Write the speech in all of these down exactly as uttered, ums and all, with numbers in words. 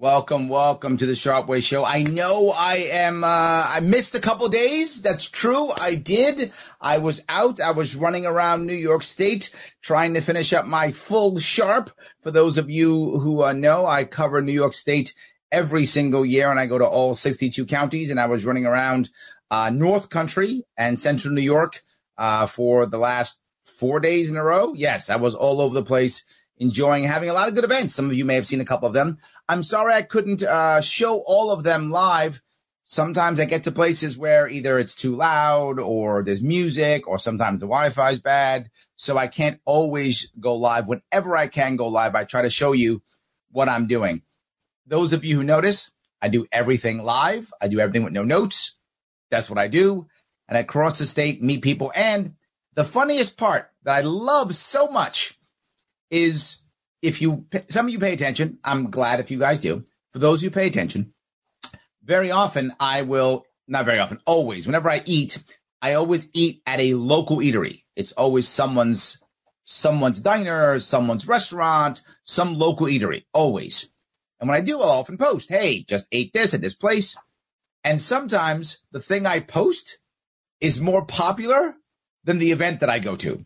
Welcome, welcome to the Sharpe Way Show. I know I am, uh, I missed a couple days. That's true. I did. I was out. I was running around New York State trying to finish up my full Sharpe. For those of you who uh, know, I cover New York State every single year and I go to all sixty-two counties, and I was running around uh, North Country and Central New York uh, for the last four days in a row. Yes, I was all over the place, enjoying having a lot of good events. Some of you may have seen a couple of them. I'm sorry I couldn't uh, show all of them live. Sometimes I get to places where either it's too loud or there's music, or sometimes the Wi-Fi is bad. So I can't always go live. Whenever I can go live, I try to show you what I'm doing. Those of you who notice, I do everything live. I do everything with no notes. That's what I do. And I cross the state, meet people. And the funniest part that I love so much is if you, some of you pay attention, I'm glad if you guys do. For those who pay attention, very often I will, not very often, always, whenever I eat, I always eat at a local eatery. It's always someone's, someone's diner, someone's restaurant, some local eatery, always. And when I do, I'll often post, hey, just ate this at this place. And sometimes the thing I post is more popular than the event that I go to.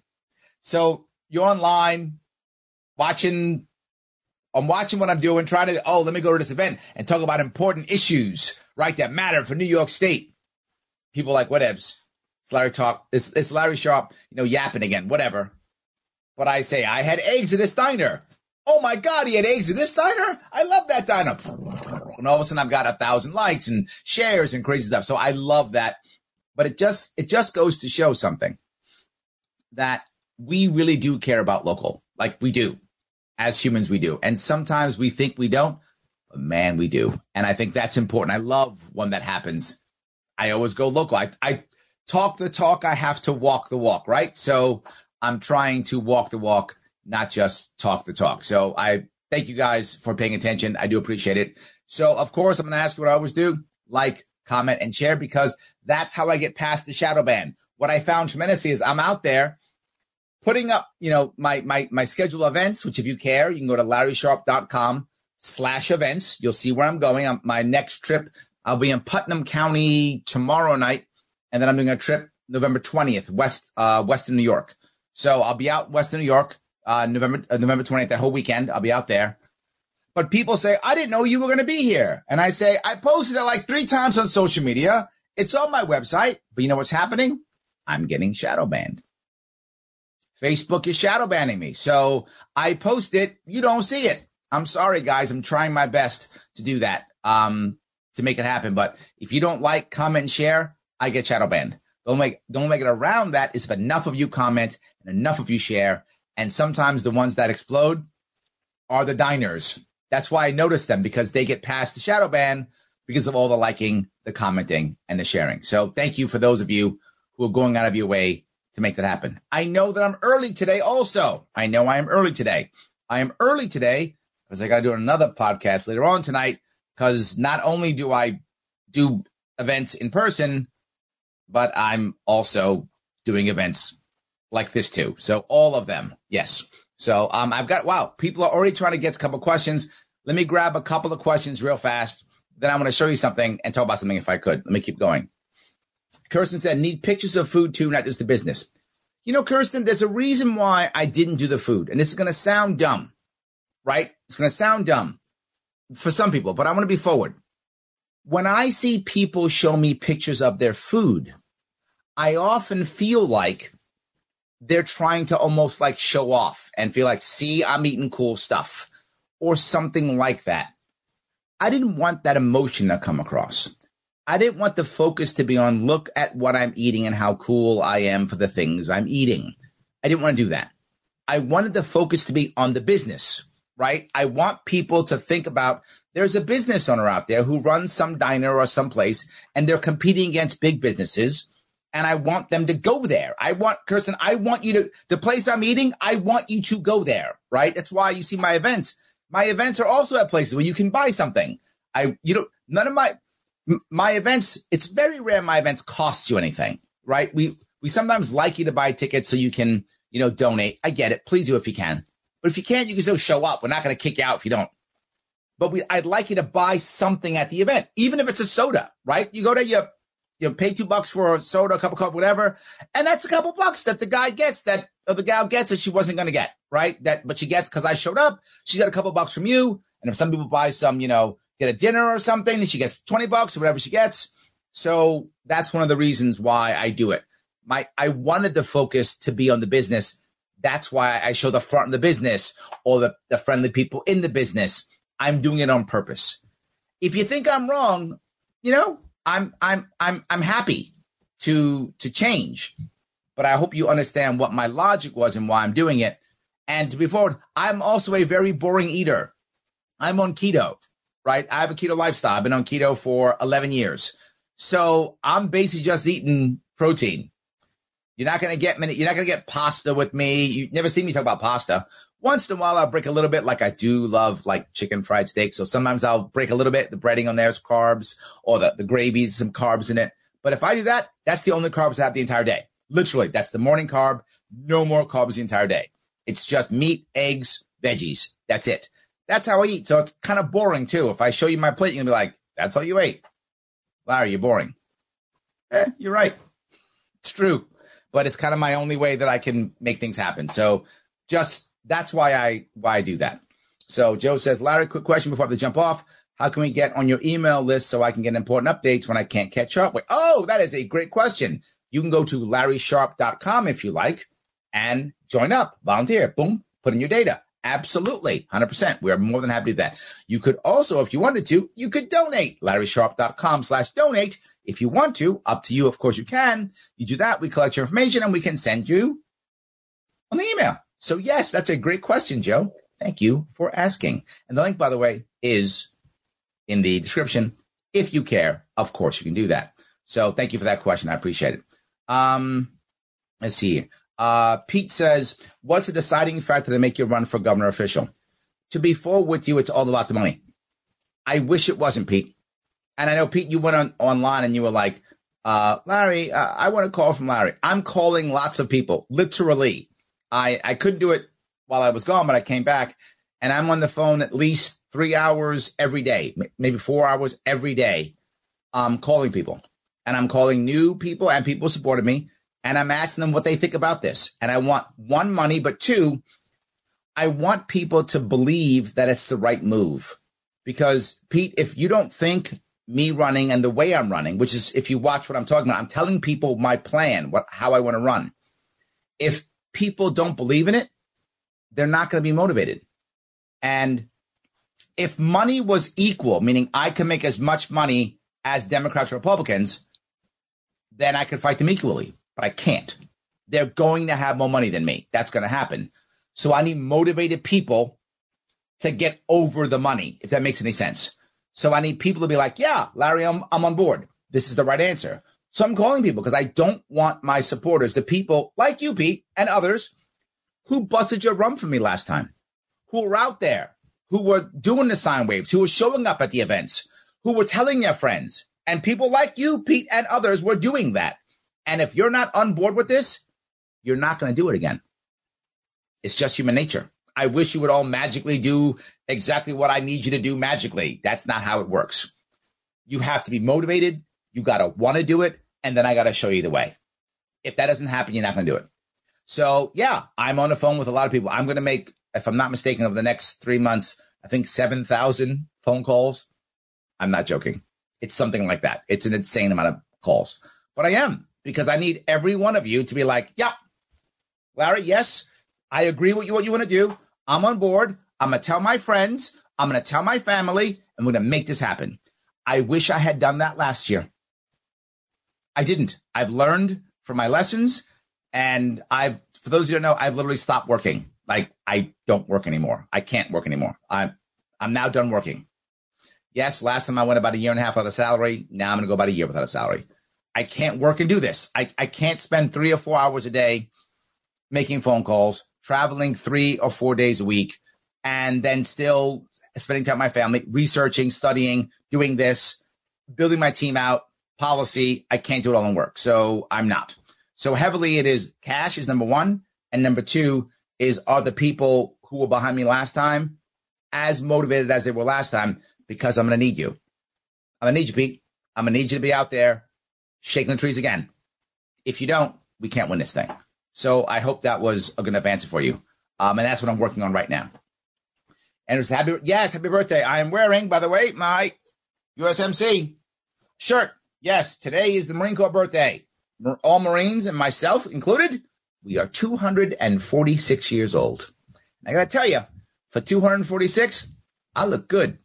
So you're online, Watching, I'm watching what I'm doing, trying to, oh, let me go to this event and talk about important issues, right, that matter for New York State. People like, whatevs, it's Larry Talk, it's, it's Larry Sharpe, you know, yapping again, whatever. But I say, I had eggs in this diner. Oh my God, he had eggs in this diner? I love that diner. And all of a sudden I've got a thousand likes and shares and crazy stuff. So I love that. But it just, it just goes to show something, that we really do care about local, like we do. As humans, we do. And sometimes we think we don't, but man, we do. And I think that's important. I love when that happens. I always go local. I, I talk the talk. I have to walk the walk, right? So I'm trying to walk the walk, not just talk the talk. So I thank you guys for paying attention. I do appreciate it. So, of course, I'm going to ask you what I always do. Like, comment, and share, because that's how I get past the shadow ban. What I found tremendously is I'm out there putting up, you know, my my my schedule events, which if you care, you can go to LarrySharpe.com slash events. You'll see where I'm going. I'm, my next trip, I'll be in Putnam County tomorrow night, and then I'm doing a trip November twentieth, West uh, Western New York. So I'll be out Western New York uh, November uh, November twentieth, that whole weekend. I'll be out there. But people say, I didn't know you were going to be here. And I say, I posted it like three times on social media. It's on my website. But you know what's happening? I'm getting shadow banned. Facebook is shadow banning me. So I post it. You don't see it. I'm sorry, guys. I'm trying my best to do that, um, to make it happen. But if you don't like, comment, and share, I get shadow banned. Don't make, don't make it around that is if enough of you comment and enough of you share. And sometimes the ones that explode are the diners. That's why I notice them, because they get past the shadow ban because of all the liking, the commenting, and the sharing. So thank you for those of you who are going out of your way to make that happen. I know that I'm early today also. I know I am early today. I am early today because I got to do another podcast later on tonight, because not only do I do events in person, but I'm also doing events like this too. So all of them, yes. So um, I've got, wow, people are already trying to get a couple of questions. Let me grab a couple of questions real fast. Then I want to show you something and talk about something if I could. Let me keep going. Kirsten said, need pictures of food too, not just the business. You know, Kirsten, there's a reason why I didn't do the food. And this is going to sound dumb, right? It's going to sound dumb for some people, but I want to be forward. When I see people show me pictures of their food, I often feel like they're trying to almost like show off and feel like, see, I'm eating cool stuff or something like that. I didn't want that emotion to come across. I didn't want the focus to be on look at what I'm eating and how cool I am for the things I'm eating. I didn't want to do that. I wanted the focus to be on the business, right? I want people to think about there's a business owner out there who runs some diner or someplace, and they're competing against big businesses, and I want them to go there. I want, Kirsten, I want you to, the place I'm eating, I want you to go there, right? That's why you see my events. My events are also at places where you can buy something. I, you know, none of my... My events, it's very rare my events cost you anything, right? We we sometimes like you to buy tickets so you can, you know, donate. I get it. Please do if you can. But if you can't, you can still show up. We're not going to kick you out if you don't. but we, I'd like you to buy something at the event, even if it's a soda, right? You go to your, you know, pay two bucks for a soda, a cup of coffee, whatever, and that's a couple bucks that the guy gets, that or the gal gets that she wasn't going to get, right? That, but she gets because I showed up. She got a couple bucks from you, and if some people buy some, you know, get a dinner or something, and she gets twenty bucks or whatever she gets. So that's one of the reasons why I do it. My, I wanted the focus to be on the business. That's why I show the front of the business or the, the friendly people in the business. I'm doing it on purpose. If you think I'm wrong, you know, I'm I'm I'm I'm happy to to change. But I hope you understand what my logic was and why I'm doing it. And to be forward, I'm also a very boring eater. I'm on keto, right? I have a keto lifestyle. I've been on keto for eleven years. So I'm basically just eating protein. You're not going to get many. You're not going to get pasta with me. You never see me talk about pasta. Once in a while, I'll break a little bit. Like I do love like chicken fried steak. So sometimes I'll break a little bit. The breading on there is carbs, or the, the gravy's some carbs in it. But if I do that, that's the only carbs I have the entire day. Literally, that's the morning carb. No more carbs the entire day. It's just meat, eggs, veggies. That's it. That's how I eat. So it's kind of boring too. If I show you my plate, you're going to be like, that's all you ate. Larry, you're boring. Eh, you're right. It's true. But it's kind of my only way that I can make things happen. So just that's why I why I do that. So Joe says, Larry, quick question before I have to jump off. How can we get on your email list so I can get important updates when I can't catch up? Wait, oh, that is a great question. You can go to Larry Sharpe dot com if you like and join up, volunteer, boom, put in your data. Absolutely, one hundred percent. We are more than happy to do that. You could also, if you wanted to, you could donate, Larry Sharpe dot com slash donate. If you want to, up to you, of course you can. You do that, we collect your information, and we can send you on the email. So yes, that's a great question, Joe. Thank you for asking. And the link, by the way, is in the description. If you care, of course you can do that. So thank you for that question. I appreciate it. Um, let's see. Uh, Pete says, what's the deciding factor to make you run for governor official? To be full with you, it's all about the money. I wish it wasn't, Pete. And I know, Pete, you went on online and you were like, uh, Larry, uh, I want a call from Larry. I'm calling lots of people, literally. I, I couldn't do it while I was gone, but I came back. And I'm on the phone at least three hours every day, maybe four hours every day, um, calling people. And I'm calling new people and people supported me. And I'm asking them what they think about this. And I want, one, money, but two, I want people to believe that it's the right move. Because, Pete, if you don't think me running and the way I'm running, which is, if you watch what I'm talking about, I'm telling people my plan, what, how I want to run. If people don't believe in it, they're not going to be motivated. And if money was equal, meaning I can make as much money as Democrats or Republicans, then I could fight them equally. But I can't. They're going to have more money than me. That's going to happen. So I need motivated people to get over the money, if that makes any sense. So I need people to be like, yeah, Larry, I'm, I'm on board. This is the right answer. So I'm calling people because I don't want my supporters, the people like you, Pete, and others who busted your rum for me last time, who were out there, who were doing the sign waves, who were showing up at the events, who were telling their friends. And people like you, Pete, and others were doing that. And if you're not on board with this, you're not going to do it again. It's just human nature. I wish you would all magically do exactly what I need you to do magically. That's not how it works. You have to be motivated. You got to want to do it. And then I got to show you the way. If that doesn't happen, you're not going to do it. So, yeah, I'm on the phone with a lot of people. I'm going to make, if I'm not mistaken, over the next three months, I think seven thousand phone calls. I'm not joking. It's something like that. It's an insane amount of calls. But I am. Because I need every one of you to be like, yep, yeah, Larry, yes, I agree with you what you want to do. I'm on board. I'm going to tell my friends. I'm going to tell my family. I'm going to make this happen. I wish I had done that last year. I didn't. I've learned from my lessons. And I've, for those of you who don't know, I've literally stopped working. Like, I don't work anymore. I can't work anymore. I'm, I'm now done working. Yes, last time I went about a year and a half without a salary. Now I'm going to go about a year without a salary. I can't work and do this. I, I can't spend three or four hours a day making phone calls, traveling three or four days a week, and then still spending time with my family, researching, studying, doing this, building my team out, policy. I can't do it all in work. So I'm not. So heavily it is cash is number one. And number two is are the people who were behind me last time as motivated as they were last time, because I'm going to need you. I'm going to need you, Pete. I'm going to need you to be out there shaking the trees again. If you don't, we can't win this thing. So I hope that was a good enough answer for you. Um, and that's what I'm working on right now. And it's happy. Yes, happy birthday. I am wearing, by the way, my U S M C shirt. Yes, today is the Marine Corps birthday. All Marines and myself included, we are two hundred forty-six years old. I got to tell you, for two hundred forty-six, I look good.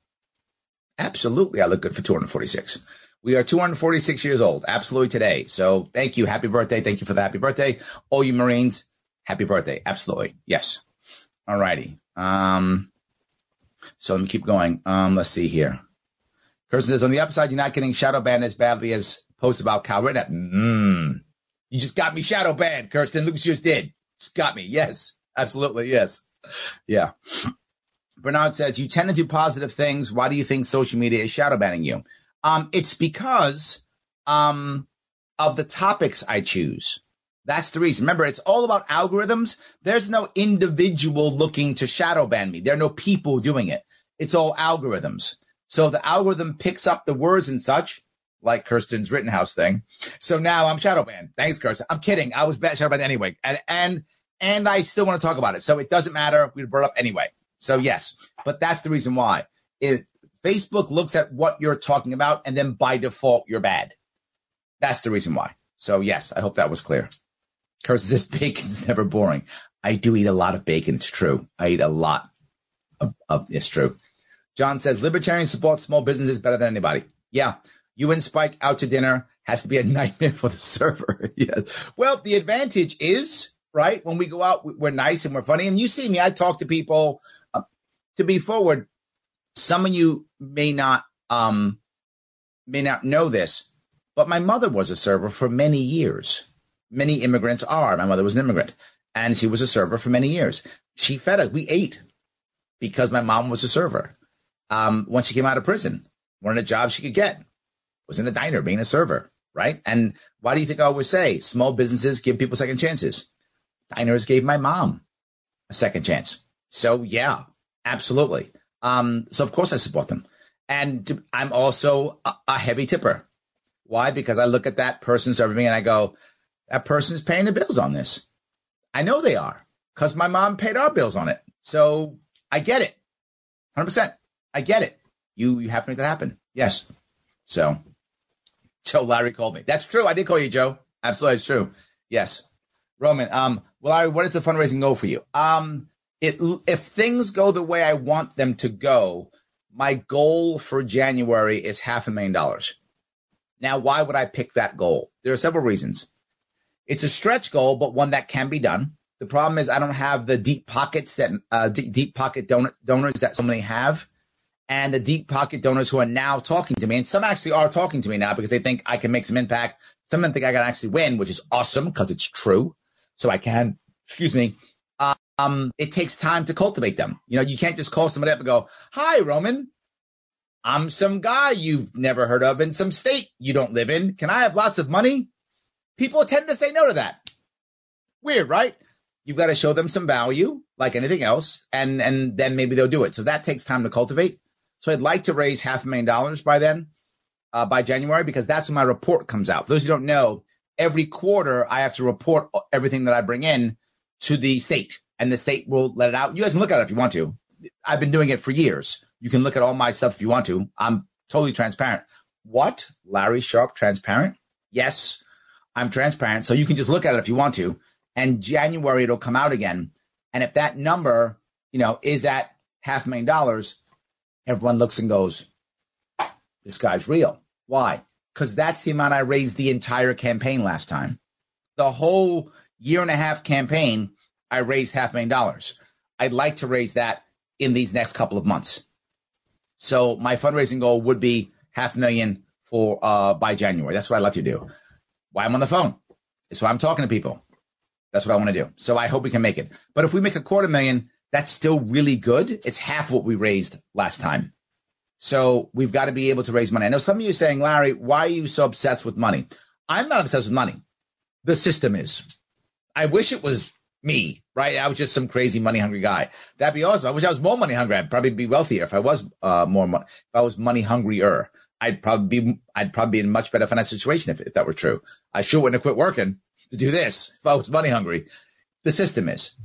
Absolutely, I look good for two hundred forty-six. We are two hundred forty-six years old, absolutely, today. So thank you. Happy birthday. Thank you for the happy birthday. All you Marines, happy birthday. Absolutely. Yes. All righty. Um, so let me keep going. Um, let's see here. Kirsten says, on the upside, you're not getting shadow banned as badly as posts about Kyle Rittenhouse. Mm. You just got me shadow banned, Kirsten. Look what you just did. Just got me. Yes. Absolutely. Yes. Yeah. Bernard says, you tend to do positive things. Why do you think social media is shadow banning you? Um, it's because um, of the topics I choose. That's the reason. Remember, it's all about algorithms. There's no individual looking to shadow ban me. There are no people doing it. It's all algorithms. So the algorithm picks up the words and such, like Kirsten's Rittenhouse thing. So now I'm shadow banned. Thanks, Kirsten. I'm kidding. I was shadow banned anyway. And, and, and I still want to talk about it. So it doesn't matter. We brought it up anyway. So yes, but that's the reason why. It, Facebook looks at what you're talking about, and then by default, you're bad. That's the reason why. So yes, I hope that was clear. Curses, this bacon's never boring. I do eat a lot of bacon. It's true. I eat a lot of, of it's true. John says, libertarians support small businesses better than anybody. Yeah. You and Spike out to dinner has to be a nightmare for the server. Yes. Well, the advantage is, right, when we go out, we're nice and we're funny. And you see me, I talk to people. Uh, to be forward, some of you may not um, may not know this, but my mother was a server for many years. Many immigrants are. My mother was an immigrant, and she was a server for many years. She fed us. We ate because my mom was a server. Um, once she came out of prison, one of the jobs she could get was in a diner being a server, right? And why do you think I always say small businesses give people second chances? Diners gave my mom a second chance. So, yeah, absolutely. Um, so, of course, I support them. And I'm also a, a heavy tipper. Why? Because I look at that person serving me and I go, that person's paying the bills on this. I know they are because my mom paid our bills on it. So I get it. one hundred percent. I get it. You, you have to make that happen. Yes. So, Joe Larry called me. That's true. I did call you, Joe. Absolutely. It's true. Yes. Roman, um, well, Larry, what is the fundraising goal for you? Um, It, if things go the way I want them to go, my goal for January is half a million dollars. Now, why would I pick that goal? There are several reasons. It's a stretch goal, but one that can be done. The problem is I don't have the deep pockets that uh, deep, deep pocket donor, donors that so many have, and the deep pocket donors who are now talking to me. And some actually are talking to me now because they think I can make some impact. Some of them think I can actually win, which is awesome because it's true. So I can, excuse me. Um, it takes time to cultivate them. You know, you can't just call somebody up and go, hi, Roman, I'm some guy you've never heard of in some state you don't live in. Can I have lots of money? People tend to say no to that. Weird, right? You've got to show them some value like anything else, and, and then maybe they'll do it. So that takes time to cultivate. So I'd like to raise half a million dollars by then, uh, by January, because that's when my report comes out. For those who don't know, every quarter I have to report everything that I bring in to the state. And the state will let it out. You guys can look at it if you want to. I've been doing it for years. You can look at all my stuff if you want to. I'm totally transparent. What? Larry Sharpe transparent? Yes, I'm transparent. So you can just look at it if you want to. And January, it'll come out again. And if that number, you know, is at half a million dollars, everyone looks and goes, this guy's real. Why? Because that's the amount I raised the entire campaign last time. The whole year and a half campaign, I raised half a million dollars. I'd like to raise that in these next couple of months. So my fundraising goal would be half a million for uh, by January. That's what I'd like to do. Why I'm on the phone. It's why I'm talking to people. That's what I want to do. So I hope we can make it. But if we make a quarter million, that's still really good. It's half what we raised last time. So we've got to be able to raise money. I know some of you are saying, Larry, why are you so obsessed with money? I'm not obsessed with money. The system is. I wish it was me, right? I was just some crazy money hungry guy. That'd be awesome. I wish I was more money hungry. I'd probably be wealthier if I was uh, more money. If I was money hungrier, I'd probably be I'd probably be in a much better financial situation if, if that were true. I sure wouldn't have quit working to do this if I was money hungry. The system is.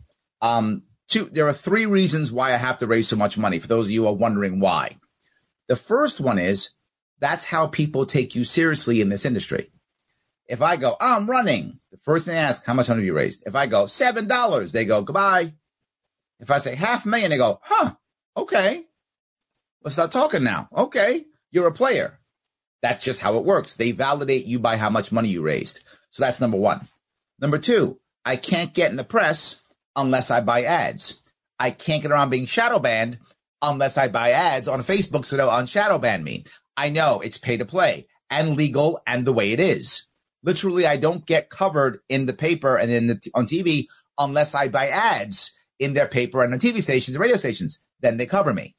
Um, two, there are three reasons why I have to raise so much money, for those of you who are wondering why. The first one is that's how people take you seriously in this industry. If I go, I'm running, the first thing they ask, how much money have you raised? If I go, seven dollars, they go, goodbye. If I say half a million, they go, huh, okay. Let's start talking now. Okay, you're a player. That's just how it works. They validate you by how much money you raised. So that's number one. Number two, I can't get in the press unless I buy ads. I can't get around being shadow banned unless I buy ads on Facebook, so they'll unshadow ban me. I know it's pay to play and legal and the way it is. Literally, I don't get covered in the paper and in the on T V unless I buy ads in their paper and on T V stations and radio stations. Then they cover me.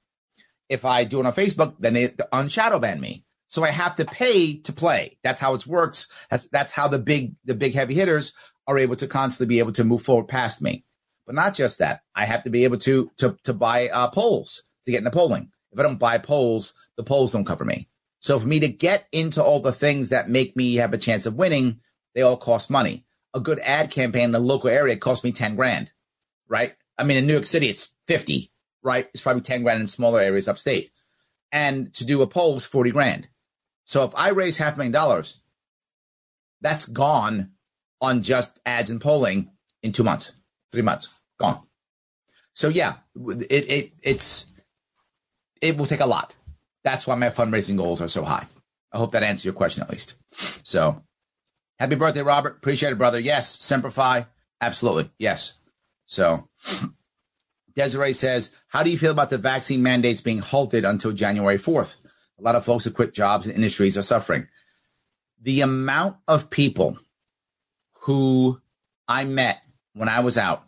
If I do it on Facebook, then they unshadow ban me. So I have to pay to play. That's how it works. That's that's how the big the big heavy hitters are able to constantly be able to move forward past me. But not just that. I have to be able to to to buy uh, polls to get into polling. If I don't buy polls, the polls don't cover me. So for me to get into all the things that make me have a chance of winning, they all cost money. A good ad campaign in the local area cost me ten grand, right? I mean, in New York City, it's fifty, right? It's probably ten grand in smaller areas upstate. And to do a poll is forty grand. So if I raise half a million dollars, that's gone on just ads and polling in two months, three months, gone. So yeah, it it it's it will take a lot. That's why my fundraising goals are so high. I hope that answers your question at least. So happy birthday, Robert. Appreciate it, brother. Yes. Semper Fi. Absolutely. Yes. So Desiree says, how do you feel about the vaccine mandates being halted until January fourth? A lot of folks who quit jobs and industries are suffering. The amount of people who I met when I was out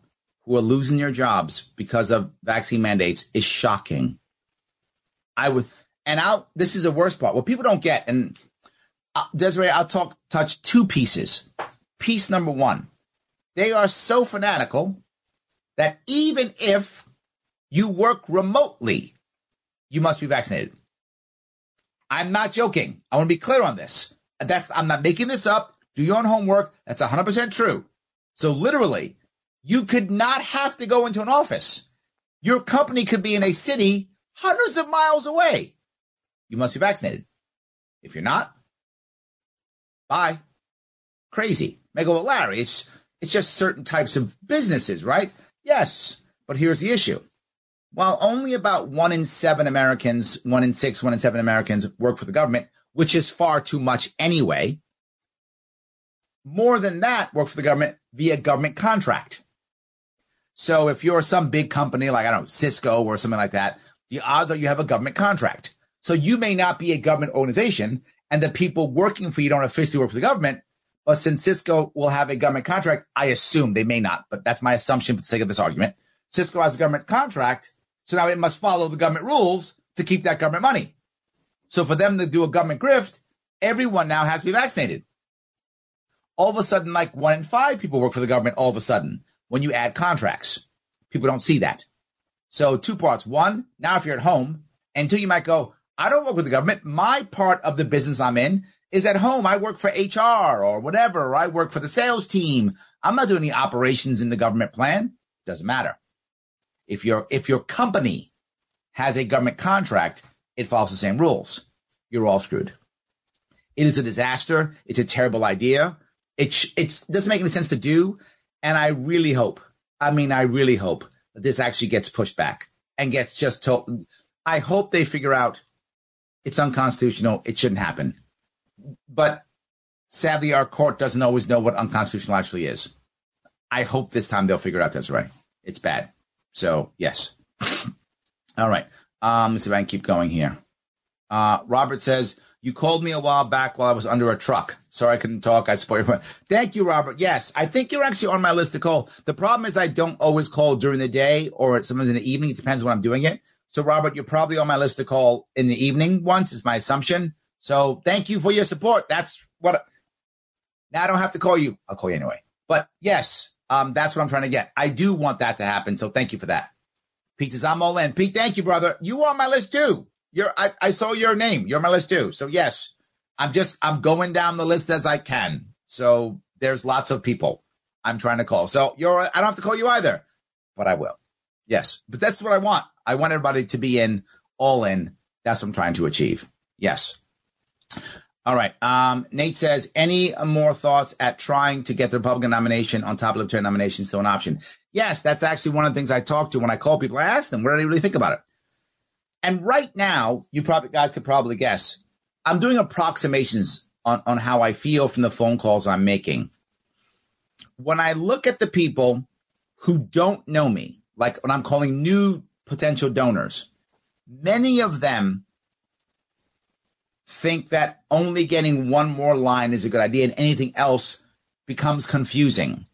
who are losing their jobs because of vaccine mandates is shocking. I would... And I'll, this is the worst part. What people don't get, and Desiree, I'll talk, touch two pieces. Piece number one, they are so fanatical that even if you work remotely, you must be vaccinated. I'm not joking. I want to be clear on this. That's I'm not making this up. Do your own homework. That's one hundred percent true. So literally, you could not have to go into an office. Your company could be in a city hundreds of miles away. You must be vaccinated. If you're not, bye. Crazy. May go, well, Larry, it's, it's just certain types of businesses, right? Yes, but here's the issue. While only about one in seven Americans, one in six, one in seven Americans work for the government, which is far too much anyway, more than that work for the government via government contract. So if you're some big company like, I don't know, Cisco or something like that, the odds are you have a government contract. So you may not be a government organization, and the people working for you don't officially work for the government, but since Cisco will have a government contract, I assume they may not, but that's my assumption for the sake of this argument. Cisco has a government contract, so now it must follow the government rules to keep that government money. So for them to do a government grift, everyone now has to be vaccinated. All of a sudden, like one in five people work for the government all of a sudden when you add contracts. People don't see that. So two parts. One, now if you're at home, and two, you might go, I don't work with the government. My part of the business I'm in is at home. I work for H R or whatever. Or I work for the sales team. I'm not doing any operations in the government plan. Doesn't matter. If your if your company has a government contract, it follows the same rules. You're all screwed. It is a disaster. It's a terrible idea. It sh- it's, doesn't make any sense to do. And I really hope, I mean, I really hope that this actually gets pushed back and gets just told. I hope they figure out it's unconstitutional. It shouldn't happen. But sadly, our court doesn't always know what unconstitutional actually is. I hope this time they'll figure it out. That's right. It's bad. So, yes. All right. Um, let's see if I can keep going here. Uh, Robert says, you called me a while back while I was under a truck. Sorry I couldn't talk. I spoiled your Thank you, Robert. Yes, I think you're actually on my list to call. The problem is I don't always call during the day or sometimes in the evening. It depends when I'm doing it. So, Robert, you're probably on my list to call in the evening once, is my assumption. So thank you for your support. That's what – now I don't have to call you. I'll call you anyway. But, yes, Um, that's what I'm trying to get. I do want that to happen. So thank you for that. Pete says, I'm all in. Pete, thank you, brother. You are on my list too. You're, I, I saw your name. You're on my list too. So yes, I'm just, I'm going down the list as I can. So there's lots of people I'm trying to call. So you're, I don't have to call you either, but I will. Yes. But that's what I want. I want everybody to be in, all in. That's what I'm trying to achieve. Yes. All right. Um, Nate says, any more thoughts at trying to get the Republican nomination on top of Libertarian nomination still an option? Yes, that's actually one of the things I talk to when I call people. I ask them, what do they really think about it? And right now, you probably guys could probably guess, I'm doing approximations on, on how I feel from the phone calls I'm making. When I look at the people who don't know me, like when I'm calling new potential donors, many of them think that only getting one more line is a good idea and anything else becomes confusing.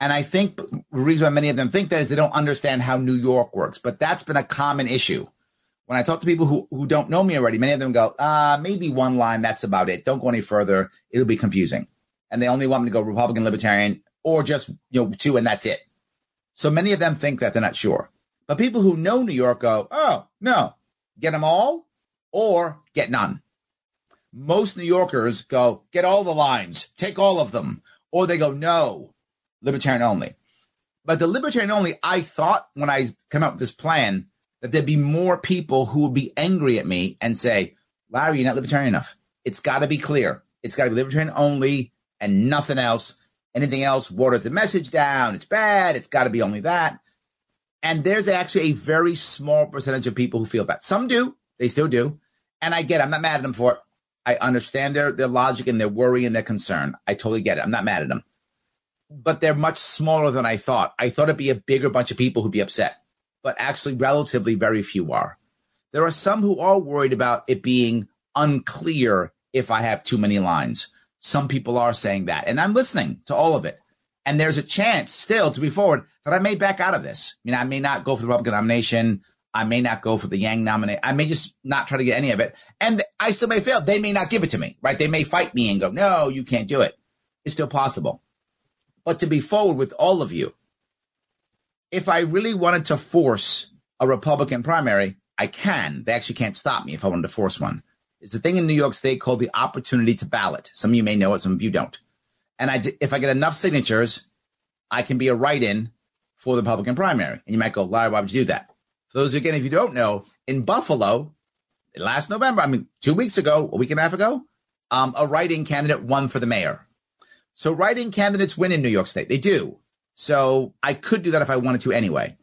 And I think the reason why many of them think that is they don't understand how New York works. But that's been a common issue. When I talk to people who, who don't know me already, many of them go, ah, maybe one line, that's about it. Don't go any further. It'll be confusing. And they only want me to go Republican, Libertarian, or just, you know, two, and that's it. So many of them think that they're not sure. But people who know New York go, oh, no, get them all or get none. Most New Yorkers go, get all the lines, take all of them. Or they go, no, Libertarian only. But the Libertarian only, I thought when I came up with this plan that there'd be more people who would be angry at me and say, Larry, you're not Libertarian enough. It's got to be clear. It's got to be Libertarian only and nothing else. Anything else waters the message down. It's bad. It's got to be only that. And there's actually a very small percentage of people who feel that. Some do. They still do. And I get it. I'm not mad at them for it. I understand their, their logic and their worry and their concern. I totally get it. I'm not mad at them. But they're much smaller than I thought. I thought it'd be a bigger bunch of people who'd be upset. But actually, relatively very few are. There are some who are worried about it being unclear if I have too many lines. Some people are saying that. And I'm listening to all of it. And there's a chance still, to be forward, that I may back out of this. I mean, I may not go for the Republican nomination. I may not go for the Yang nominee. I may just not try to get any of it. And I still may fail. They may not give it to me, right? They may fight me and go, no, you can't do it. It's still possible. But to be forward with all of you, if I really wanted to force a Republican primary, I can. They actually can't stop me if I wanted to force one. It's a thing in New York State called the opportunity to ballot. Some of you may know it, some of you don't. And I, if I get enough signatures, I can be a write-in for the Republican primary. And you might go, Larry, why would you do that? For those, again, if you don't know, in Buffalo, last November, I mean, two weeks ago, a week and a half ago, um, a write-in candidate won for the mayor. So write-in candidates win in New York State. They do. So I could do that if I wanted to anyway.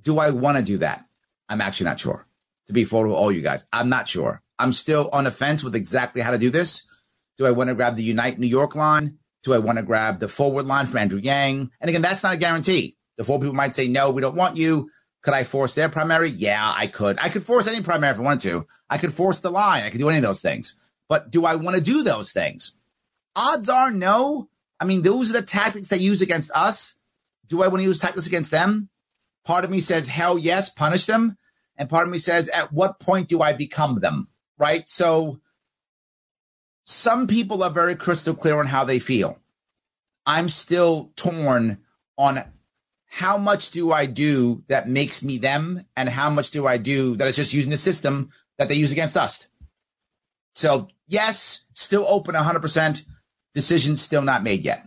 Do I want to do that? I'm actually not sure. To be forward with all you guys, I'm not sure. I'm still on the fence with exactly how to do this. Do I want to grab the Unite New York line? Do I want to grab the forward line from Andrew Yang? And again, that's not a guarantee. The four people might say, no, we don't want you. Could I force their primary? Yeah, I could. I could force any primary if I wanted to. I could force the line. I could do any of those things. But do I want to do those things? Odds are no. I mean, those are the tactics they use against us. Do I want to use tactics against them? Part of me says, hell yes, punish them. And part of me says, at what point do I become them? Right? So some people are very crystal clear on how they feel. I'm still torn on how much do I do that makes me them, and how much do I do that is just using the system that they use against us? So, yes, still open one hundred percent. Decision still not made yet.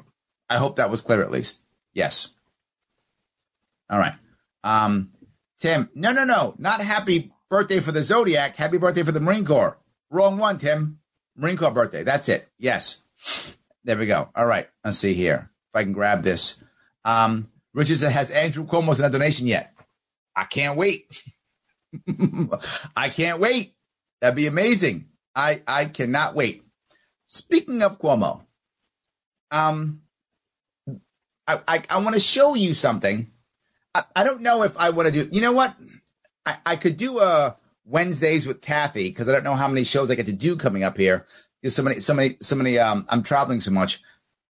I hope that was clear at least. Yes. All right. Um, Tim, no, no, no. Not happy birthday for the Zodiac. Happy birthday for the Marine Corps. Wrong one, Tim. Marine Corps birthday. That's it. Yes. There we go. All right. Let's see here if I can grab this. Um, Richard said, has Andrew Cuomo sent a donation yet? I can't wait. I can't wait. That'd be amazing. I, I cannot wait. Speaking of Cuomo, um, I I, I want to show you something. I, I don't know if I want to do – you know what? I, I could do a Wednesdays with Kathy because I don't know how many shows I get to do coming up here. There's so many, so many, so many um, – I'm traveling so much.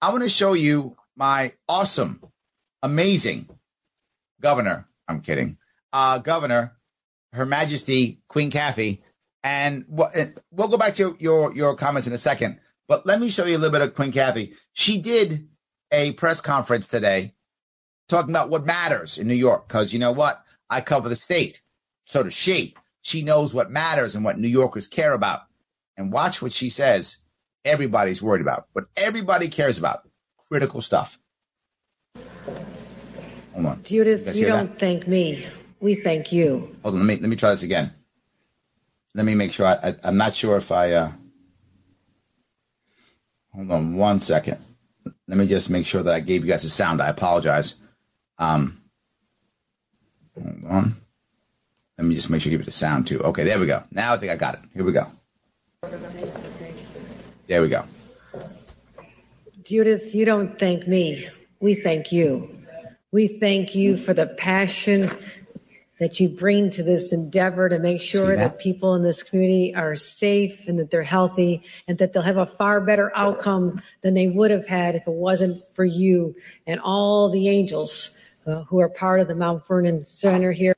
I want to show you my awesome – amazing governor, I'm kidding, uh, governor, Her Majesty, Queen Kathy, and we'll, we'll go back to your, your comments in a second, but let me show you a little bit of Queen Kathy. She did a press conference today talking about what matters in New York, because you know what? I cover the state. So does she. She knows what matters and what New Yorkers care about. And watch what she says everybody's worried about, what everybody cares about, critical stuff. Hold on. Judith, you, you don't that? thank me. We thank you. Hold on. Let me, let me try this again. Let me make sure. I, I, I'm not sure if I... Uh, hold on one second. Let me just make sure that I gave you guys a sound. I apologize. Um, hold on. Let me just make sure I give it a sound, too. Okay, there we go. Now I think I got it. Here we go. There we go. Judith, you don't thank me. We thank you. We thank you for the passion that you bring to this endeavor to make sure that? that people in this community are safe and that they're healthy and that they'll have a far better outcome than they would have had if it wasn't for you and all the angels uh, who are part of the Mount Vernon Center here.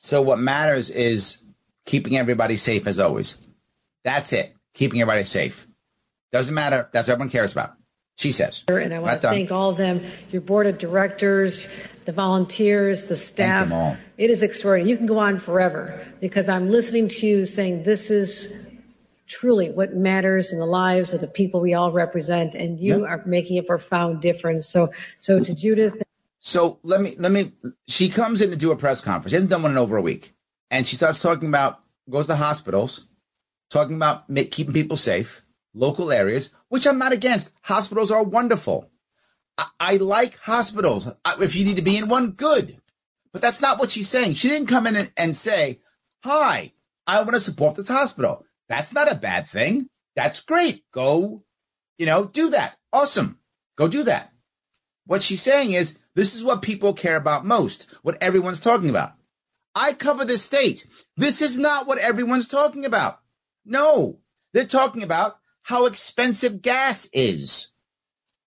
So what matters is keeping everybody safe as always. That's it. Keeping everybody safe. Doesn't matter. That's what everyone cares about. She says. And I want to thank all of them, your board of directors, the volunteers, the staff. Thank them all. It is extraordinary. You can go on forever because I'm listening to you saying this is truly what matters in the lives of the people we all represent, and you yep. are making a profound difference. So so to Judith. So let me let me she comes in to do a press conference. She hasn't done one in over a week. And she starts talking about goes to hospitals, talking about keeping people safe. Local areas, which I'm not against. Hospitals are wonderful. I, I like hospitals. I, if you need to be in one, good. But that's not what she's saying. She didn't come in and, and say, hi, I want to support this hospital. That's not a bad thing. That's great. Go, you know, do that. Awesome. Go do that. What she's saying is, this is what people care about most, what everyone's talking about. I cover this state. This is not what everyone's talking about. No, they're talking about how expensive gas is.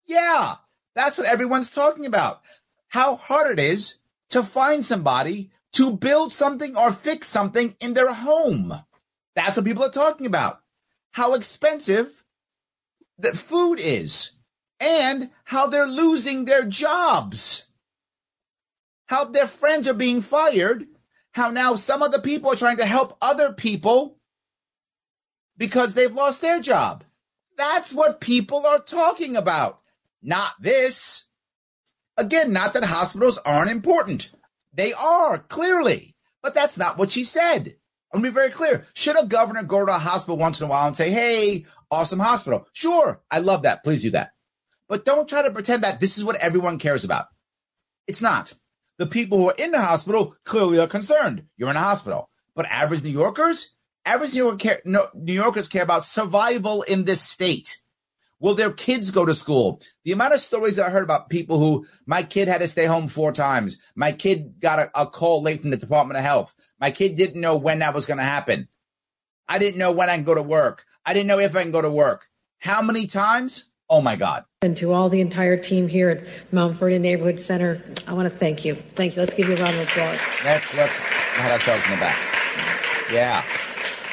Yeah, that's what everyone's talking about. How hard it is to find somebody to build something or fix something in their home. That's what people are talking about. How expensive the food is and how they're losing their jobs. How their friends are being fired. How now some other people are trying to help other people because they've lost their job. That's what people are talking about, not this. Again, not that hospitals aren't important. They are, clearly. But that's not what she said. I'm going to be very clear. Should a governor go to a hospital once in a while and say, hey, awesome hospital? Sure, I love that. Please do that. But don't try to pretend that this is what everyone cares about. It's not. The people who are in the hospital clearly are concerned. You're in a hospital. But average New Yorkers? Average New, York care, no, New Yorkers care about survival in this state. Will their kids go to school? The amount of stories I heard about people who, my kid had to stay home four times. My kid got a, a call late from the Department of Health. My kid didn't know when that was going to happen. I didn't know when I can go to work. I didn't know if I can go to work. How many times? Oh, my God. And to all the entire team here at Mount Vernon Neighborhood Center, I want to thank you. Thank you. Let's give you a round of applause. Let's, let's pat ourselves in the back. Yeah.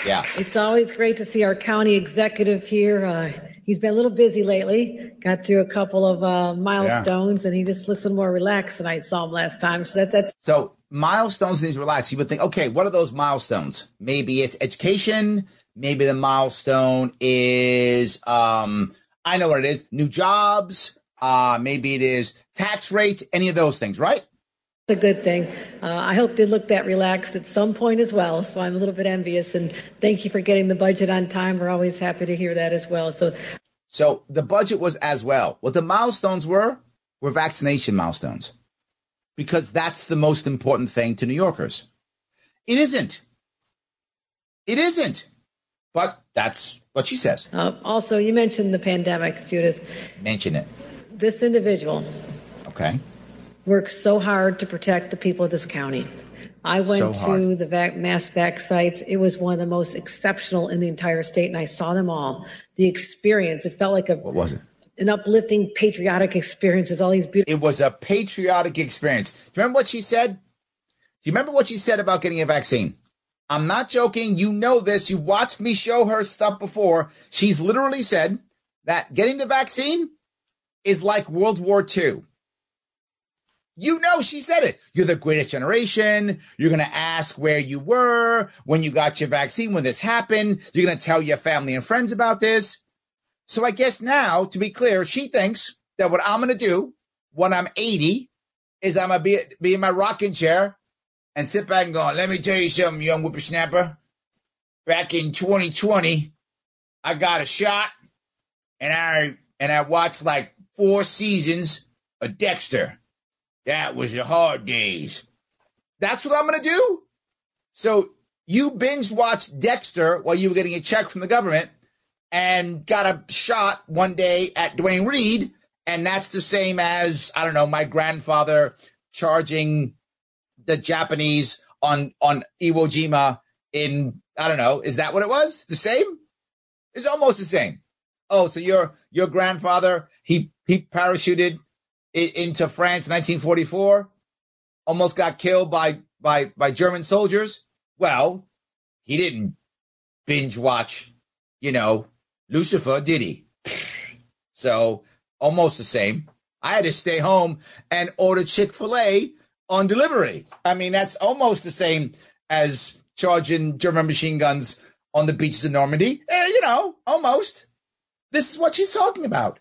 Yeah, it's always great to see our county executive here. Uh, he's been a little busy lately, got through a couple of uh, milestones, yeah. and he just looks a little more relaxed than I saw him last time. So that, that's so milestones, and he's relaxed. You would think, okay, what are those milestones? Maybe it's education. Maybe the milestone is, um, I know what it is, new jobs. Uh, maybe it is tax rates, any of those things, right? A good thing. Uh, I hope they look that relaxed at some point as well. So I'm a little bit envious, and thank you for getting the budget on time. We're always happy to hear that as well. So, so the budget was as well. What the milestones were, were vaccination milestones, because that's the most important thing to New Yorkers. It isn't. It isn't. But that's what she says. Uh, also, you mentioned the pandemic, Judith. Mention it. This individual. Okay. Worked so hard to protect the people of this county. I went so to the vac- mass vac sites. It was one of the most exceptional in the entire state, and I saw them all. The experience, it felt like a what was it? An uplifting, patriotic experience. All these beautiful. It was a patriotic experience. Do you remember what she said? Do you remember what she said about getting a vaccine? I'm not joking. You know this. You watched me show her stuff before. She's literally said that getting the vaccine is like World War Two. You know she said it. You're the greatest generation. You're going to ask where you were, when you got your vaccine, when this happened. You're going to tell your family and friends about this. So I guess now, to be clear, she thinks that what I'm going to do when I'm eighty is I'm going to be, be in my rocking chair and sit back and go, let me tell you something, young whippersnapper. Back in twenty twenty, I got a shot, and I and I watched like four seasons of Dexter. That was the hard days. That's what I'm going to do. So you binge watched Dexter while you were getting a check from the government and got a shot one day at Duane Reade. And that's the same as, I don't know, my grandfather charging the Japanese on, on Iwo Jima in, I don't know. Is that what it was? The same? It's almost the same. Oh, so your your grandfather, he, he parachuted into France in nineteen forty-four, almost got killed by, by, by German soldiers. Well, he didn't binge watch, you know, Lucifer, did he? So almost the same. I had to stay home and order Chick-fil-A on delivery. I mean, that's almost the same as charging German machine guns on the beaches of Normandy. Eh, you know, almost. This is what she's talking about.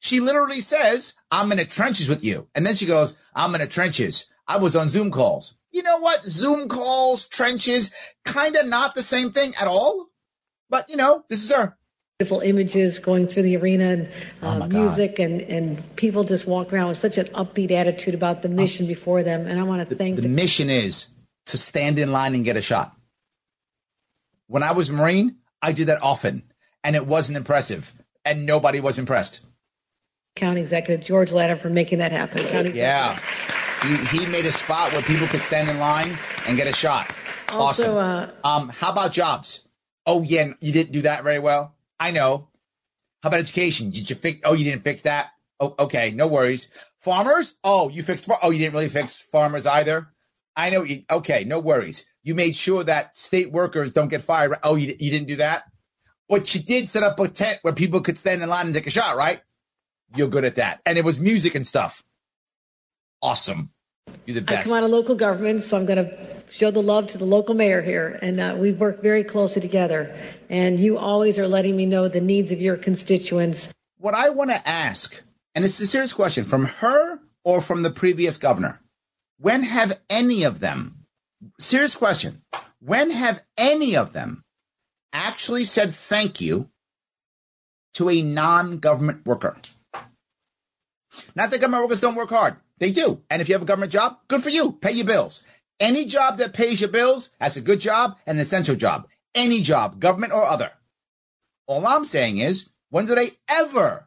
She literally says, I'm in the trenches with you. And then she goes, I'm in the trenches. I was on Zoom calls. You know what? Zoom calls, trenches, kind of not the same thing at all. But, you know, this is her. Beautiful images going through the arena and uh, oh music and, and people just walk around with such an upbeat attitude about the mission uh, before them. And I want to thank the, the mission is to stand in line and get a shot. When I was Marine, I did that often. And it wasn't impressive. And nobody was impressed. County Executive George Latta for making that happen. County yeah. He, he made a spot where people could stand in line and get a shot. Also, awesome. Uh, um, how about jobs? Oh, yeah, you didn't do that very well. I know. How about education? Did you fix? Oh, you didn't fix that? Oh, okay, no worries. Farmers? Oh, you fixed. Oh, you didn't really fix farmers either. I know. You, okay, no worries. You made sure that state workers don't get fired. Oh, you, you didn't do that? But you did set up a tent where people could stand in line and take a shot, right? You're good at that. And it was music and stuff. Awesome. You're the best. I come out of local government, so I'm going to show the love to the local mayor here. And uh, we've worked very closely together. And you always are letting me know the needs of your constituents. What I want to ask, and it's a serious question, from her or from the previous governor, when have any of them, serious question, when have any of them actually said thank you to a non-government worker? Not that government workers don't work hard. They do. And if you have a government job, good for you. Pay your bills. Any job that pays your bills, that's a good job and an essential job. Any job, government or other. All I'm saying is, when do they ever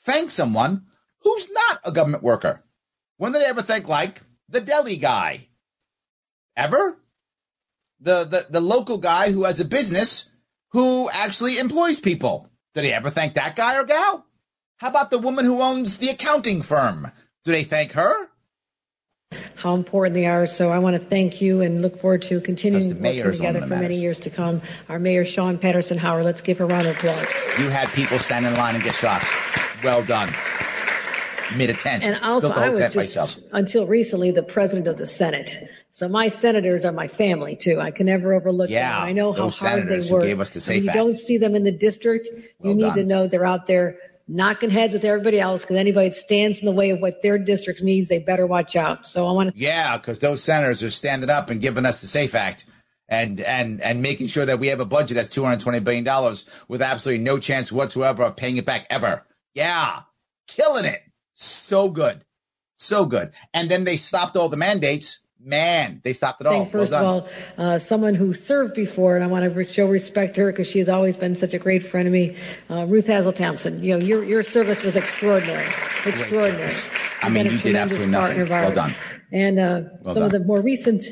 thank someone who's not a government worker? When do they ever thank, like, the deli guy? Ever? The, the, the local guy who has a business who actually employs people. Do they ever thank that guy or gal? How about the woman who owns the accounting firm? Do they thank her? How important they are. So I want to thank you and look forward to continuing working together for many years to come. Our Mayor, Sean Patterson Howard, let's give her a round of applause. You had people stand in line and get shots. Well done. Made a tent. And also, I was just, until recently, the president of the Senate. So my senators are my family, too. I can never overlook yeah, them. I know how hard they work. Gave us the safe when you act. Don't see them in the district. Well you need done. To know they're out there knocking heads with everybody else, because anybody that stands in the way of what their district needs, they better watch out. So I want to. Yeah, because those senators are standing up and giving us the SAFE Act and and and making sure that we have a budget that's two hundred twenty billion dollars with absolutely no chance whatsoever of paying it back ever. Yeah, killing it. So good. So good. And then they stopped all the mandates. Man, they stopped it all. Thank, first well of all, uh, someone who served before, and I want to show respect to her because she has always been such a great friend of me, uh, Ruth Hazel Thompson. You know, your your service was extraordinary, extraordinary. I mean, you did absolutely nothing. Well done. And uh, well some done. Of the more recent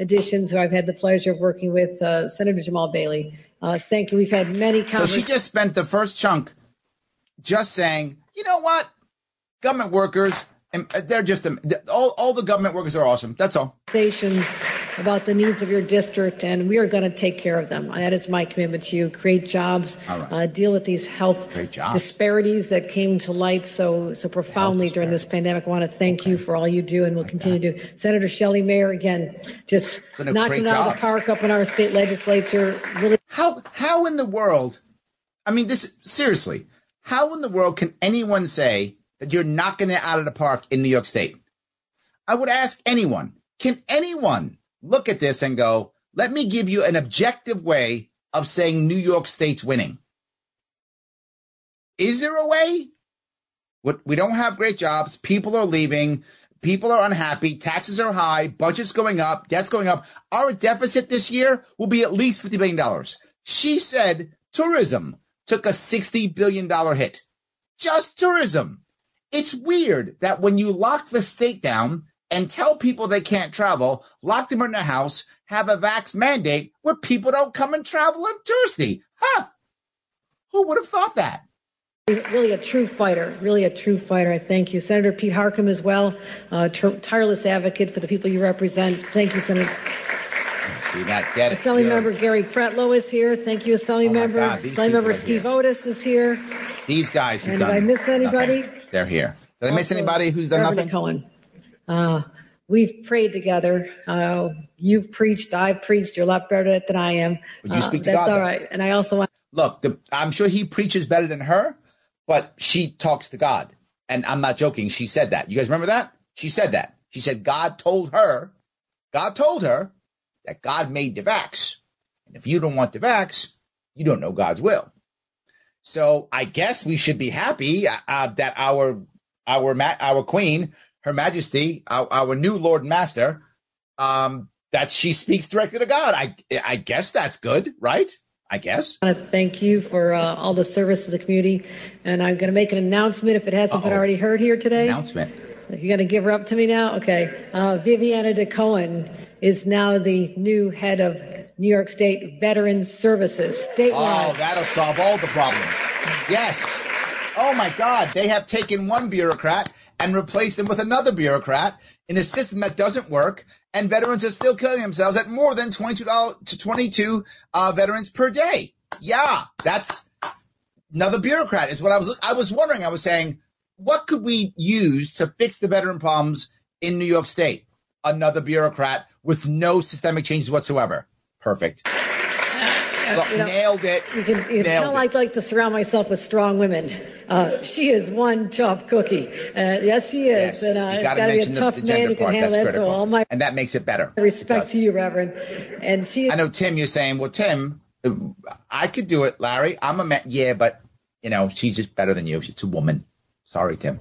additions who I've had the pleasure of working with, uh, Senator Jamal Bailey. Uh, thank you. We've had many conversations. So she just spent the first chunk just saying, you know what, government workers. And they're just all, all the government workers are awesome. That's all. Stations about the needs of your district, and we are going to take care of them. That is my commitment to you. Create jobs, right. uh, deal with these health disparities that came to light so so profoundly during this pandemic. I want to thank okay. you for all you do, and we'll like continue that. to. Senator Shelley Mayer, again, just knocking it out of the park up in our state legislature. Really. How how in the world, I mean, this seriously, how in the world can anyone say that you're knocking it out of the park in New York State? I would ask anyone, can anyone look at this and go, let me give you an objective way of saying New York State's winning? Is there a way? We don't have great jobs. People are leaving. People are unhappy. Taxes are high. Budget's going up. Debt's going up. Our deficit this year will be at least fifty billion dollars. She said tourism took a sixty billion dollars hit. Just tourism. It's weird that when you lock the state down and tell people they can't travel, lock them in their house, have a vax mandate where people don't come and travel on Thursday. Huh? Who would have thought that? Really a true fighter, really a true fighter. I thank you. Senator Pete Harkham as well, uh, t- tireless advocate for the people you represent. Thank you, Senator. See that? Get it. Assembly member Gary Pretlow is here. Thank you, Assembly oh member. Assembly member Steve here. Otis is here. These guys who done did I miss anybody? Nothing. They're here. Did also, I miss anybody who's done Reverend nothing? Cohen. Uh, we've prayed together. Uh, you've preached. I've preached. You're a lot better than I am. Would you speak uh, to that's God? That's all right. And I also want. Look, the, I'm sure he preaches better than her, but she talks to God. And I'm not joking. She said that. You guys remember that? She said that. She said God told her, God told her that God made the vax. And if you don't want the vax, you don't know God's will. So I guess we should be happy uh, that our our ma- our queen, Her Majesty, our, our new Lord and Master, um, that she speaks directly to God. I I guess that's good, right? I guess. I want to thank you for uh, all the service to the community, and I'm going to make an announcement if it hasn't Uh-oh. been already heard here today. Announcement. You're going to give her up to me now, okay? Uh, Viviana DeCohen is now the new head of New York State Veterans Services statewide. Oh, that'll solve all the problems. Yes. Oh, my God. They have taken one bureaucrat and replaced them with another bureaucrat in a system that doesn't work. And veterans are still killing themselves at more than twenty-two uh, veterans per day. Yeah, that's another bureaucrat is what I was I was wondering. I was saying, what could we use to fix the veteran problems in New York State? Another bureaucrat with no systemic changes whatsoever. Perfect. So, you know, nailed it. You can, you nailed know, it. I'd like to surround myself with strong women. Uh, she is one tough cookie. Uh, yes, she is. Yes. And, uh, you got to mention be a tough the, the gender man part. That's critical. So all my and that makes it better. Respect it to you, Reverend. And she. I know, Tim, you're saying, well, Tim, I could do it, Larry. I'm a man. Yeah, but, you know, she's just better than you. She's a woman. Sorry, Tim.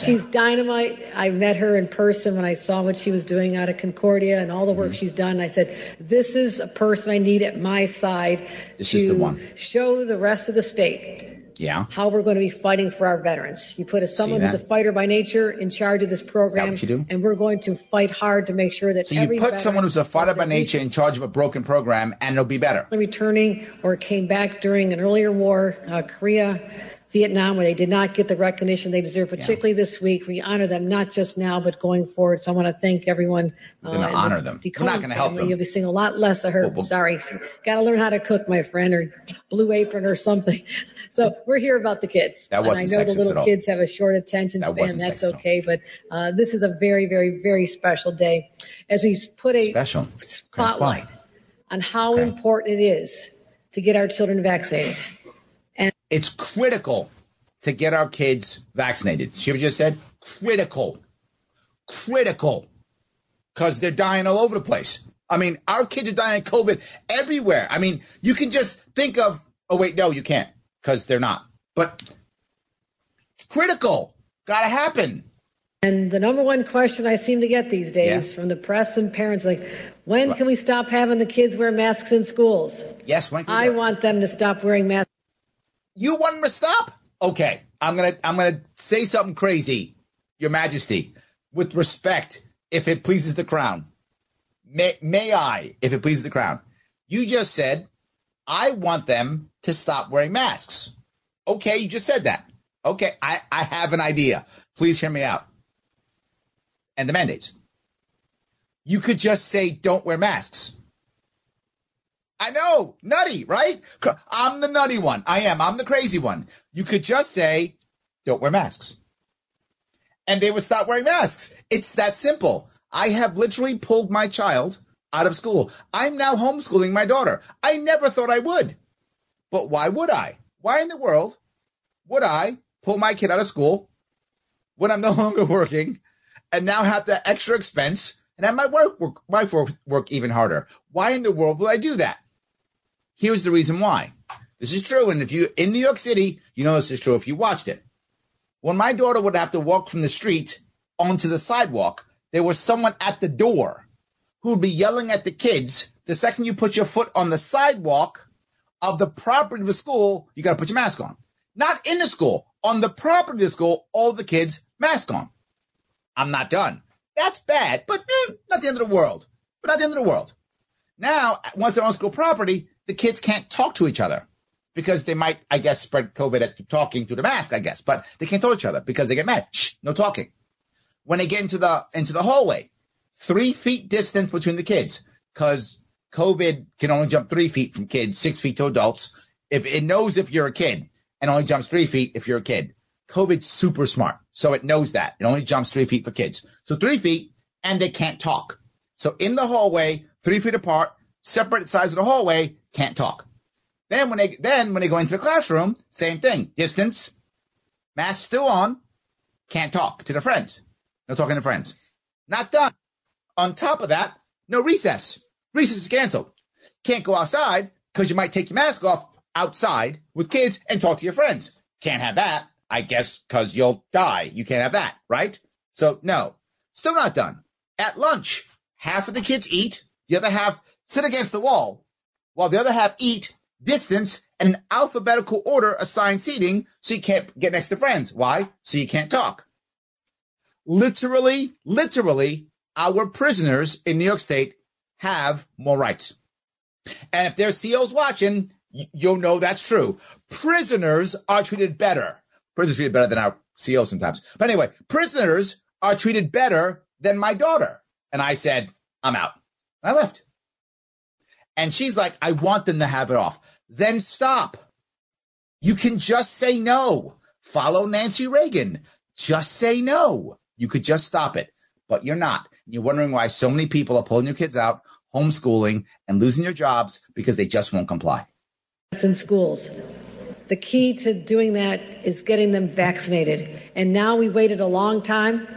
She's dynamite. I met her in person when I saw what she was doing out of Concordia and all the work mm-hmm. she's done. I said, this is a person I need at my side this to is the one. show the rest of the state yeah. how we're going to be fighting for our veterans. You put a, someone who's a fighter by nature in charge of this program, and we're going to fight hard to make sure that so every So you put someone who's a fighter by nature in charge of a broken program, and it'll be better. Returning or came back during an earlier war, uh, Korea, Vietnam, where they did not get the recognition they deserve, particularly yeah. this week. We honor them, not just now, but going forward. So I want to thank everyone. We're going to uh, honor them. We're not going to help family. them. You'll be seeing a lot less of her. Well, well, Sorry. So, got to learn how to cook, my friend, or Blue Apron or something. So we're here about the kids. That wasn't and I know the little kids have a short attention that span. That's okay. But uh, this is a very, very, very special day. As we put a special. spotlight okay. on how okay. important it is to get our children vaccinated. It's critical to get our kids vaccinated. She just said critical, critical, because they're dying all over the place. I mean, our kids are dying of COVID everywhere. I mean, you can just think of, oh, wait, no, you can't because they're not. But critical, got to happen. And the number one question I seem to get these days yeah. from the press and parents, like, when right. can we stop having the kids wear masks in schools? Yes. When can we I work? want them to stop wearing masks. You want them to stop? Okay, I'm gonna I'm gonna say something crazy, Your Majesty, with respect, if it pleases the crown. May, may I, if it pleases the crown? You just said, I want them to stop wearing masks. Okay, you just said that. Okay, I, I have an idea. Please hear me out. And the mandates. You could just say, don't wear masks. I know, nutty, right? I'm the nutty one. I am. I'm the crazy one. You could just say, don't wear masks. And they would stop wearing masks. It's that simple. I have literally pulled my child out of school. I'm now homeschooling my daughter. I never thought I would. But why would I? Why in the world would I pull my kid out of school when I'm no longer working and now have the extra expense and have my work, work, my work even harder? Why in the world would I do that? Here's the reason why. This is true. And if you in New York City, you know this is true if you watched it. When my daughter would have to walk from the street onto the sidewalk, there was someone at the door who would be yelling at the kids. The second you put your foot on the sidewalk of the property of the school, you got to put your mask on. Not in the school, on the property of the school, all the kids mask on. I'm not done. That's bad, but eh, not the end of the world. But not the end of the world. Now, once they're on school property, the kids can't talk to each other because they might, I guess, spread COVID at talking through the mask, I guess. But they can't talk to each other because they get mad. Shh, no talking. When they get into the into the hallway, three feet distance between the kids because COVID can only jump three feet from kids, six feet to adults. If it knows if you're a kid and only jumps three feet if you're a kid. COVID's super smart, so it knows that. It only jumps three feet for kids. So three feet, and they can't talk. So in the hallway, three feet apart, separate sides of the hallway, can't talk. Then when they then when they go into the classroom, same thing. Distance, mask still on, can't talk to their friends. No talking to friends. Not done. On top of that, no recess. Recess is canceled. Can't go outside because you might take your mask off outside with kids and talk to your friends. Can't have that. I guess because you'll die. You can't have that, right? So no, still not done. At lunch, half of the kids eat, the other half sit against the wall, while the other half eat, distance, and in alphabetical order assigned seating so you can't get next to friends. Why? So you can't talk. Literally, literally, our prisoners in New York State have more rights. And if there's C Os watching, you'll know that's true. Prisoners are treated better. Prisoners are treated better than our C Os sometimes. But anyway, prisoners are treated better than my daughter. And I said, I'm out. And I left. And she's like, I want them to have it off. Then stop. You can just say no. Follow Nancy Reagan. Just say no. You could just stop it. But you're not. And you're wondering why so many people are pulling your kids out, homeschooling, and losing their jobs because they just won't comply. In schools. The key to doing that is getting them vaccinated. And now we waited a long time.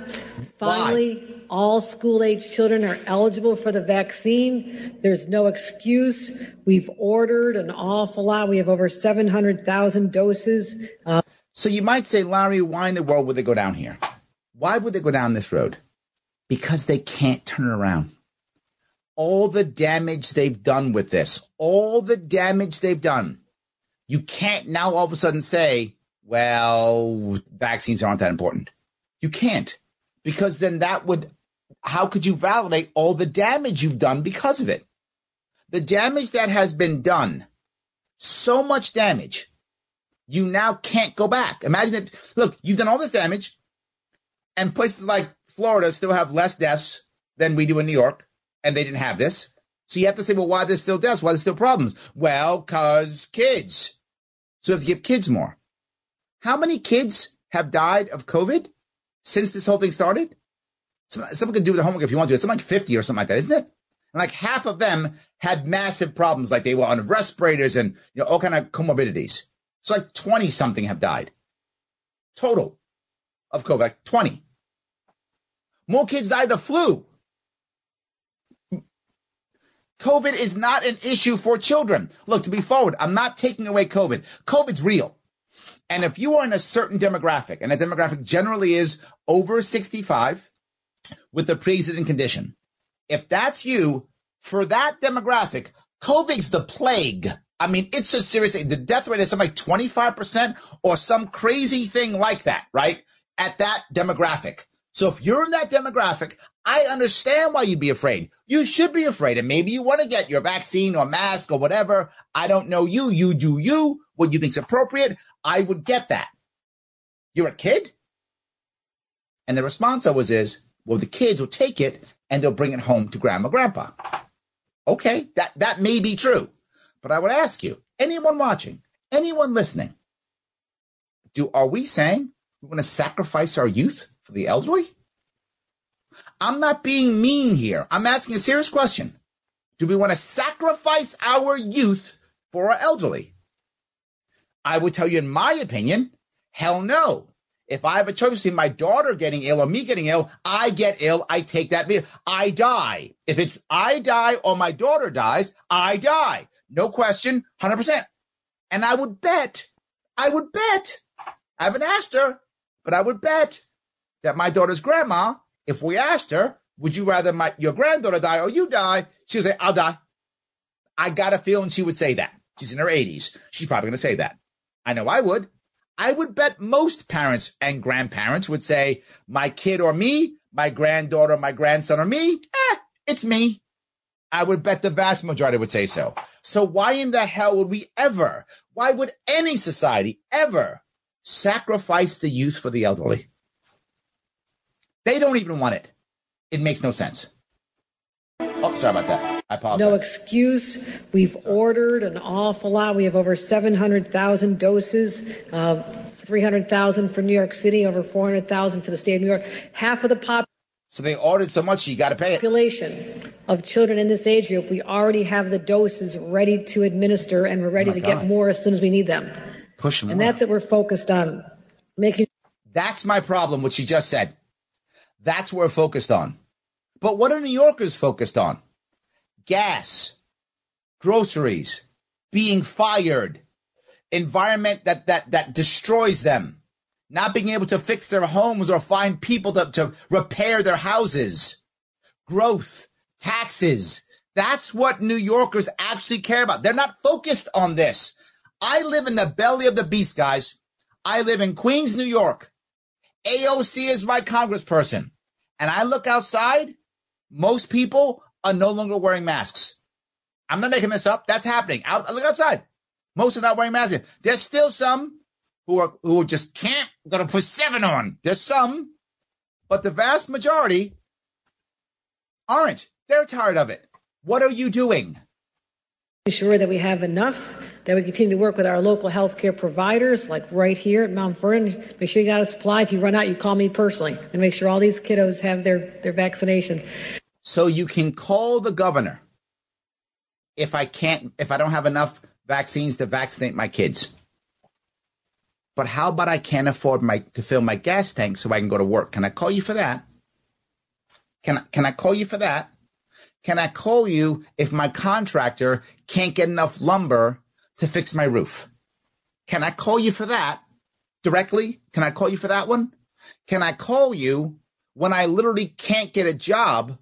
Finally, Why? all school-age children are eligible for the vaccine. There's no excuse. We've ordered an awful lot. We have over seven hundred thousand doses. Uh, so you might say, Larry, why in the world would they go down here? Why would they go down this road? Because they can't turn around. All the damage they've done with this, all the damage they've done. You can't now all of a sudden say, well, vaccines aren't that important. You can't, because then that would, how could you validate all the damage you've done because of it? The damage that has been done, so much damage, you now can't go back. Imagine if, look, you've done all this damage, and places like Florida still have less deaths than we do in New York, and they didn't have this. So you have to say, well, why there's still deaths? Why there's still problems? Well, because kids. So we have to give kids more. How many kids have died of COVID since this whole thing started? Some, someone can do the homework if you want to. It's something like fifty or something like that, isn't it? And like half of them had massive problems, like they were on respirators and you know all kind of comorbidities. So like twenty-something have died total of COVID, like twenty. More kids died of flu. COVID is not an issue for children. Look, to be forward, I'm not taking away COVID. COVID's real. And if you are in a certain demographic, and that demographic generally is over sixty-five with a pre-existing condition, if that's you, for that demographic, COVID's the plague. I mean, it's a serious thing. The death rate is something like twenty-five percent or some crazy thing like that, right, at that demographic. So if you're in that demographic, I understand why you'd be afraid. You should be afraid. And maybe you want to get your vaccine or mask or whatever. I don't know you. You do you. What you think's appropriate. I would get that. You're a kid? And the response always is, well, the kids will take it and they'll bring it home to grandma, grandpa. Okay, that, that may be true. But I would ask you, anyone watching, anyone listening, do are we saying we want to sacrifice our youth for the elderly? I'm not being mean here. I'm asking a serious question. Do we want to sacrifice our youth for our elderly? I would tell you, in my opinion, hell no. If I have a choice between my daughter getting ill or me getting ill, I get ill, I take that meal, I die. If it's I die or my daughter dies, I die. No question, one hundred percent. And I would bet, I would bet, I haven't asked her, but I would bet that my daughter's grandma, if we asked her, would you rather my your granddaughter die or you die? She would say, I'll die. I got a feeling she would say that. She's in her eighties. She's probably going to say that. I know I would. I would bet most parents and grandparents would say, my kid or me, my granddaughter, my grandson or me, eh, it's me. I would bet the vast majority would say so. So why in the hell would we ever, why would any society ever sacrifice the youth for the elderly? They don't even want it. It makes no sense. Oh, sorry about that. I apologize. No excuse. We've sorry. ordered an awful lot. We have over seven hundred thousand doses, uh, three hundred thousand for New York City, over four hundred thousand for the state of New York. Half of the pop. So they ordered so much, you got to pay it. Population of children in this age group, we already have the doses ready to administer, and we're ready oh to God. get more as soon as we need them. Push them. And more. That's what we're focused on. Making. That's my problem, what she just said. That's what we're focused on. But what are New Yorkers focused on? Gas, groceries, being fired, environment that that that destroys them, not being able to fix their homes or find people to, to repair their houses, growth, taxes. That's what New Yorkers actually care about. They're not focused on this. I live in the belly of the beast, guys. I live in Queens, New York. A O C is my congressperson. And I look outside, most people are no longer wearing masks. I'm not making this up. That's happening. I look outside. Most are not wearing masks. There's still some who are who just can't. I'm going to put seven on. There's some, but the vast majority aren't. They're tired of it. What are you doing? Sure that we have enough, that we continue to work with our local healthcare providers, like right here at Mount Vernon. Make sure you got a supply. If you run out, you call me personally and make sure all these kiddos have their, their vaccination. So you can call the governor. If I can't, if I don't have enough vaccines to vaccinate my kids. But how about I can't afford my to fill my gas tank so I can go to work? Can I call you for that? Can I, can I call you for that? Can I call you if my contractor can't get enough lumber to fix my roof? Can I call you for that directly? Can I call you for that one? Can I call you when I literally can't get a job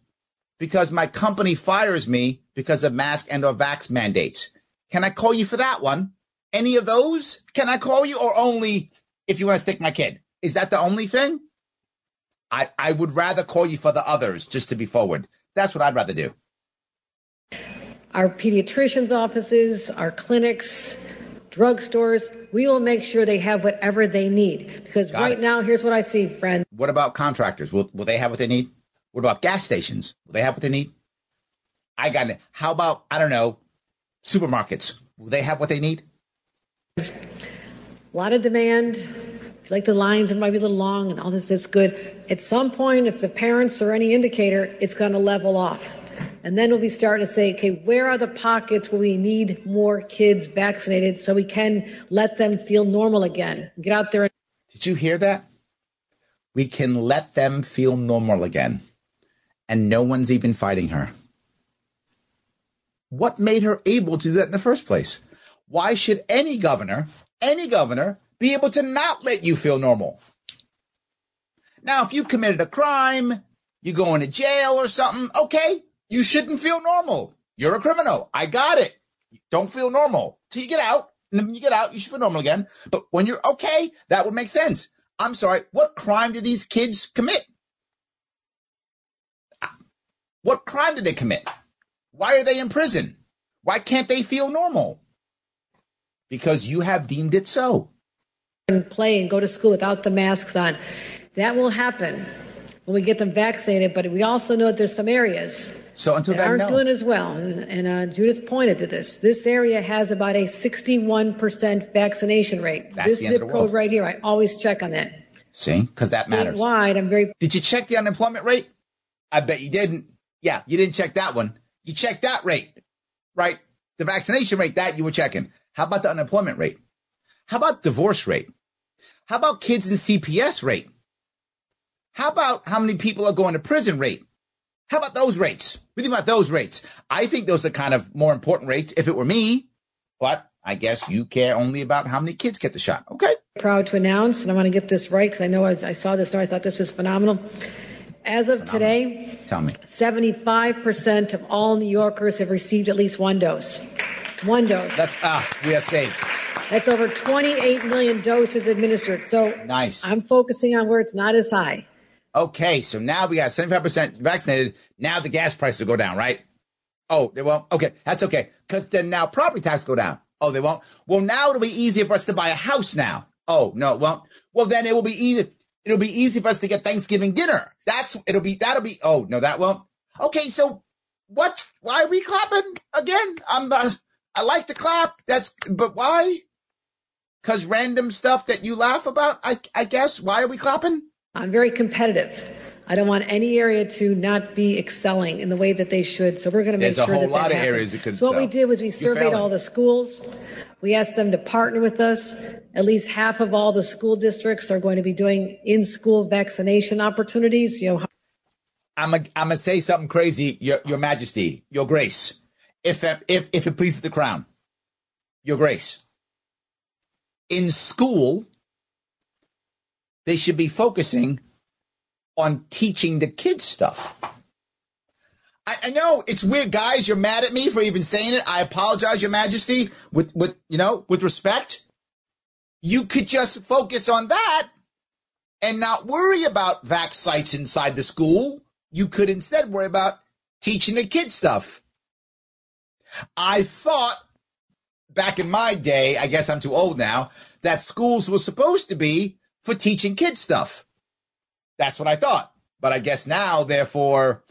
because my company fires me because of mask and or vax mandates? Can I call you for that one? Any of those? Can I call you, or only if you want to stick my kid? Is that the only thing? I, I would rather call you for the others, just to be forward. That's what I'd rather do. Our pediatricians' offices, our clinics, drugstores, we will make sure they have whatever they need. Because Got right it. now, here's what I see, friend. What about contractors? Will, will they have what they need? What about gas stations? Will they have what they need? I got it. How about, I don't know, supermarkets? Will they have what they need? A lot of demand. Like the lines, it might be a little long and all this is good. At some point, if the parents are any indicator, it's going to level off. And then we'll be starting to say, okay, where are the pockets where we need more kids vaccinated so we can let them feel normal again? Get out there. And- Did you hear that? We can let them feel normal again. And no one's even fighting her. What made her able to do that in the first place? Why should any governor, any governor, be able to not let you feel normal? Now, if you committed a crime, you go into jail or something, okay, you shouldn't feel normal. You're a criminal. I got it. Don't feel normal till you get out. And then when you get out, you should feel normal again. But when you're okay, that would make sense. I'm sorry. What crime did these kids commit? What crime did they commit? Why are they in prison? Why can't they feel normal? Because you have deemed it so. And play and go to school without the masks on. That will happen. when we get them vaccinated. But we also know that there's some areas so until that, that aren't no. doing as well. And, and uh, Judith pointed to this. This area has about a sixty-one percent vaccination rate. That's this the zip end of the world. Code right here. I always check on that. See, because that matters. Statewide, I'm very. Did you check the unemployment rate? I bet you didn't. Yeah, you didn't check that one. You checked that rate, right? The vaccination rate that you were checking. How about the unemployment rate? How about divorce rate? How about kids in C P S rate? How about how many people are going to prison rate? How about those rates? What do you think about those rates? I think those are kind of more important rates if it were me. But I guess you care only about how many kids get the shot. Okay. Proud to announce, and I want to get this right because I know I, I saw this and I thought this was phenomenal. As of phenomenal. today, tell me, seventy-five percent of all New Yorkers have received at least one dose. One dose. That's ah, we are saved. That's over twenty-eight million doses administered. So nice. I'm focusing on where it's not as high. Okay, so now we got seventy-five percent vaccinated. Now the gas prices will go down, right? Oh, they won't? Okay, that's okay. Because then now property taxes go down. Oh, they won't? Well, now it'll be easier for us to buy a house now. Oh, no, it won't. Well, then it will be easy. It'll be easy for us to get Thanksgiving dinner. That's, it'll be, that'll be, oh, no, that won't. Okay, so what, why are we clapping again? I'm, uh, I like to clap. That's, but why? Because random stuff that you laugh about, I, I guess. Why are we clapping? I'm very competitive. I don't want any area to not be excelling in the way that they should. So we're going to make sure that that happens. There's a whole lot of areas that could. So what we did was we surveyed all the schools. We asked them to partner with us. At least half of all the school districts are going to be doing in-school vaccination opportunities. You know, I'm a, I'm gonna say something crazy, Your Your Majesty, Your Grace, if if if it pleases the Crown, Your Grace. In school, they should be focusing on teaching the kids stuff. I, I know it's weird, guys. You're mad at me for even saying it. I apologize, Your Majesty, with, with you know, with respect. You could just focus on that and not worry about vac sites inside the school. You could instead worry about teaching the kids stuff. I thought back in my day, I guess I'm too old now, that schools were supposed to be for teaching kids stuff. That's what I thought. But I guess now, therefore,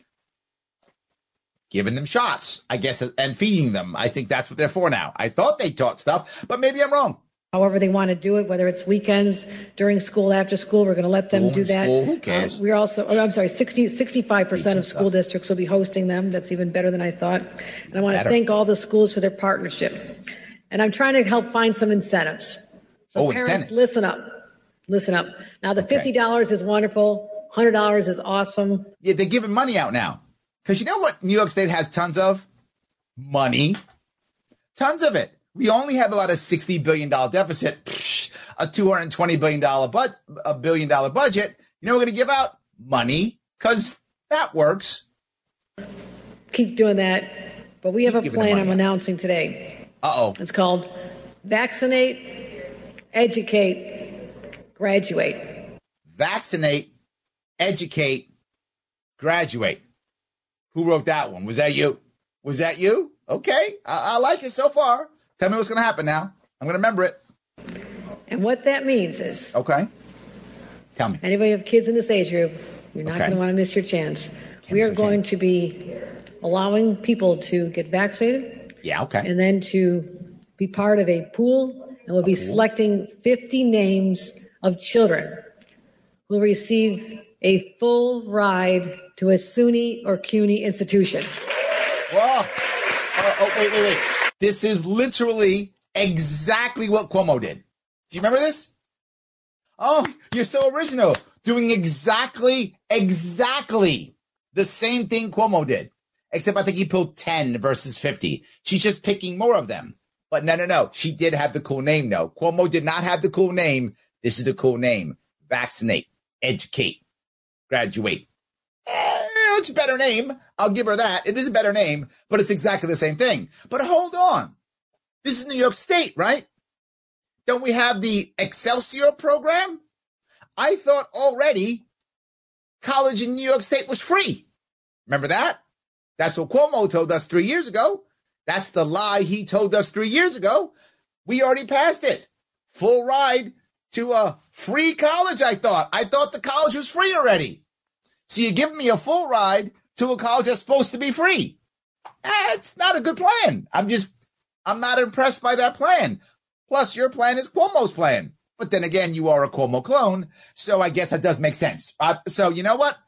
giving them shots, I guess, and feeding them. I think that's what they're for now. I thought they taught stuff, but maybe I'm wrong. However they want to do it, whether it's weekends, during school, after school, we're going to let them do that. School, who cares? Uh, we're also, oh, I'm sorry, sixty, sixty-five percent of school districts will be hosting them. That's even better than I thought. And I want to thank all the schools for their partnership. And I'm trying to help find some incentives. So parents, listen up. Listen up. Now, the okay. fifty dollars is wonderful. one hundred dollars is awesome. Yeah, they're giving money out now. Because you know what New York State has tons of? Money. Tons of it. We only have about a sixty billion dollars deficit, a two hundred twenty billion dollars but a billion dollar budget. You know we're going to give out? Money. Because that works. Keep doing that. But we Keep have a plan I'm out. announcing today. Uh-oh. It's called Vaccinate, Educate, Graduate. Vaccinate, educate, graduate. Who wrote that one? Was that you? Was that you? Okay. I, I like it so far. Tell me what's going to happen now. I'm going to remember it. And what that means is. Okay. Tell me. Anybody have kids in this age group, you're not okay. going to want to miss your chance. Can't we are going chance. to be allowing people to get vaccinated. Yeah, okay. And then to be part of a pool. And we'll be okay. selecting fifty names of children who will receive a full ride to a SUNY or CUNY institution. Whoa. Oh, oh, wait, wait, wait. This is literally exactly what Cuomo did. Do you remember this? Oh, you're so original. Doing exactly, exactly the same thing Cuomo did. Except I think he pulled ten versus fifty. She's just picking more of them. But no, no, no. She did have the cool name, though. Cuomo did not have the cool name. This is the cool name. Vaccinate, educate, graduate. Eh, it's a better name. I'll give her that. It is a better name, but it's exactly the same thing. But hold on. This is New York State, right? Don't we have the Excelsior program? I thought already college in New York State was free. Remember that? That's what Cuomo told us three years ago. That's the lie he told us three years ago. We already passed it. Full ride to a free college, I thought. I thought the college was free already. So you give me a full ride to a college that's supposed to be free. That's not a good plan. I'm just, I'm not impressed by that plan. Plus, your plan is Cuomo's plan. But then again, you are a Cuomo clone, so I guess that does make sense. Uh, so you know what?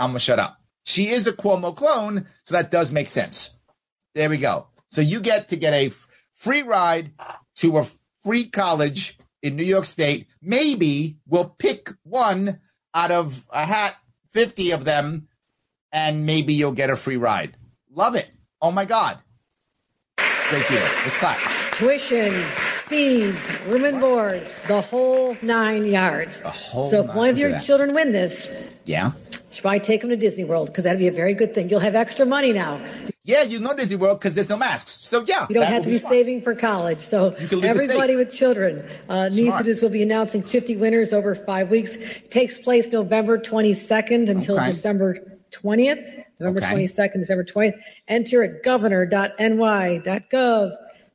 I'm going to shut up. She is a Cuomo clone, so that does make sense. There we go. So you get to get a f- free ride to a free college in New York State. Maybe we'll pick one out of a hat, fifty of them, and maybe you'll get a free ride. Love it. Oh, my God. Great deal. Let's clap. Tuition, fees, room and board, the whole nine yards. The whole so if nine, one of your children win this, yeah, you should probably take them to Disney World, because that'd be a very good thing. You'll have extra money now. Yeah, you know Disney World because there's no masks. So, yeah. You don't have to be, be saving for college. So everybody with children. Uh, N C D S will be announcing fifty winners over five weeks. It takes place November twenty-second until okay. December twentieth. November okay. twenty-second, December twentieth. Enter at governor.ny.gov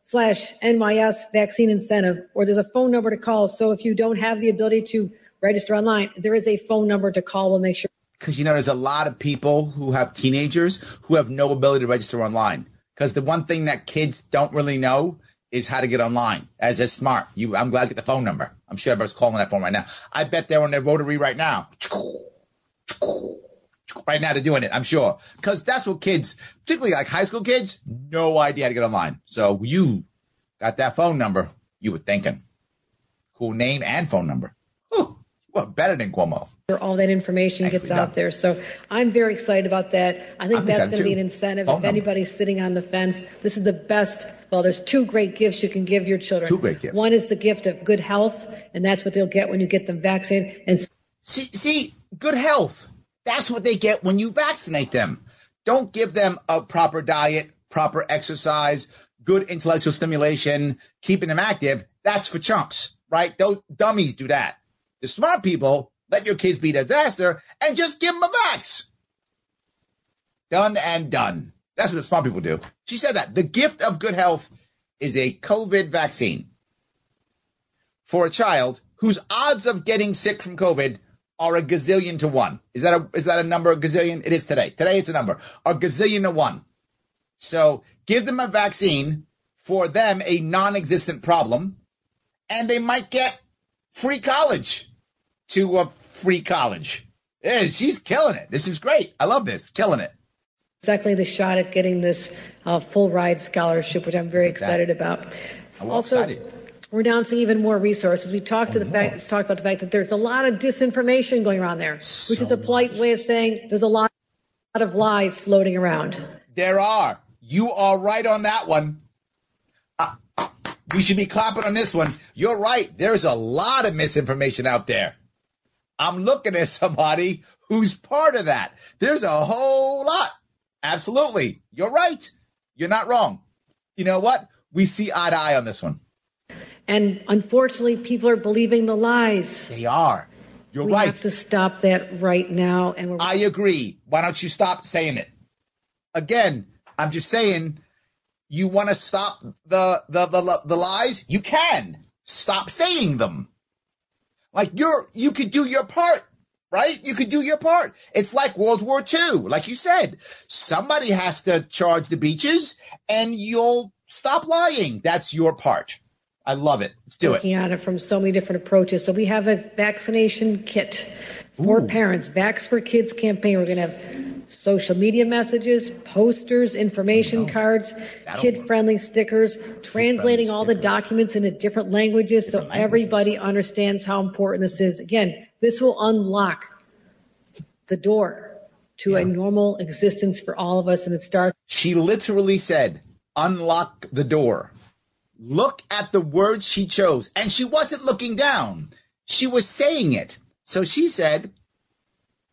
slash NYS vaccine incentive, or there's a phone number to call. So if you don't have the ability to register online, there is a phone number to call. We'll make sure. Because, you know, there's a lot of people who have teenagers who have no ability to register online, because the one thing that kids don't really know is how to get online. As is smart. You, I'm glad to get the phone number. I'm sure everybody's calling that phone right now. I bet they're on their rotary right now. Right now they're doing it, I'm sure. Because that's what kids, particularly like high school kids, no idea how to get online. So you got that phone number, you were thinking. Cool name and phone number. Whew, you are better than Cuomo. All that information Actually, gets out no. there. So I'm very excited about that. I think I'm that's going to be an incentive. Phone if number. Anybody's sitting on the fence, this is the best. Well, there's two great gifts you can give your children. Two great gifts. One is the gift of good health, and that's what they'll get when you get them vaccinated. And See, see good health. That's what they get when you vaccinate them. Don't give them a proper diet, proper exercise, good intellectual stimulation, keeping them active. That's for chumps, right? Those dummies do that. The smart people let your kids be a disaster and just give them a vax. Done and done. That's what the smart people do. She said that. The gift of good health is a COVID vaccine for a child whose odds of getting sick from COVID are a gazillion to one. Is that a, is that a number, a gazillion? It is today. Today it's a number. A gazillion to one. So give them a vaccine for them, a non-existent problem, and they might get free college to a free college. Yeah, she's killing it. This is great. I love this. Killing it. Exactly the shot at getting this uh, full ride scholarship, which I'm very like excited that. about. I'm also excited. We're announcing even more resources. We talked to the fact, talked about the fact that there's a lot of disinformation going around there, so which is a polite much. way of saying there's a lot of lies floating around. There are. You are right on that one. Uh, we should be clapping on this one. You're right. There's a lot of misinformation out there. I'm looking at somebody who's part of that. There's a whole lot. Absolutely. You're right. You're not wrong. You know what? We see eye to eye on this one. And unfortunately, people are believing the lies. They are. You're we right. We have to stop that right now. And we're- I agree. Why don't you stop saying it? Again, I'm just saying, you want to stop the, the the the lies? You can. Stop saying them. Like, you're you could do your part, right? You could do your part. It's like World War Two. Like you said, somebody has to charge the beaches, and you'll stop lying. That's your part. I love it. Let's do it. Looking at it from so many different approaches. So we have a vaccination kit for Ooh. parents, Vax for Kids campaign. We're going to have social media messages, posters, information cards, kid-friendly stickers, kid-friendly translating stickers. all the documents into different languages different so languages. everybody understands how important this is. Again, this will unlock the door to yeah. a normal existence for all of us, and it starts. She literally said, unlock the door. Look at the words she chose. And she wasn't looking down. She was saying it. So she said,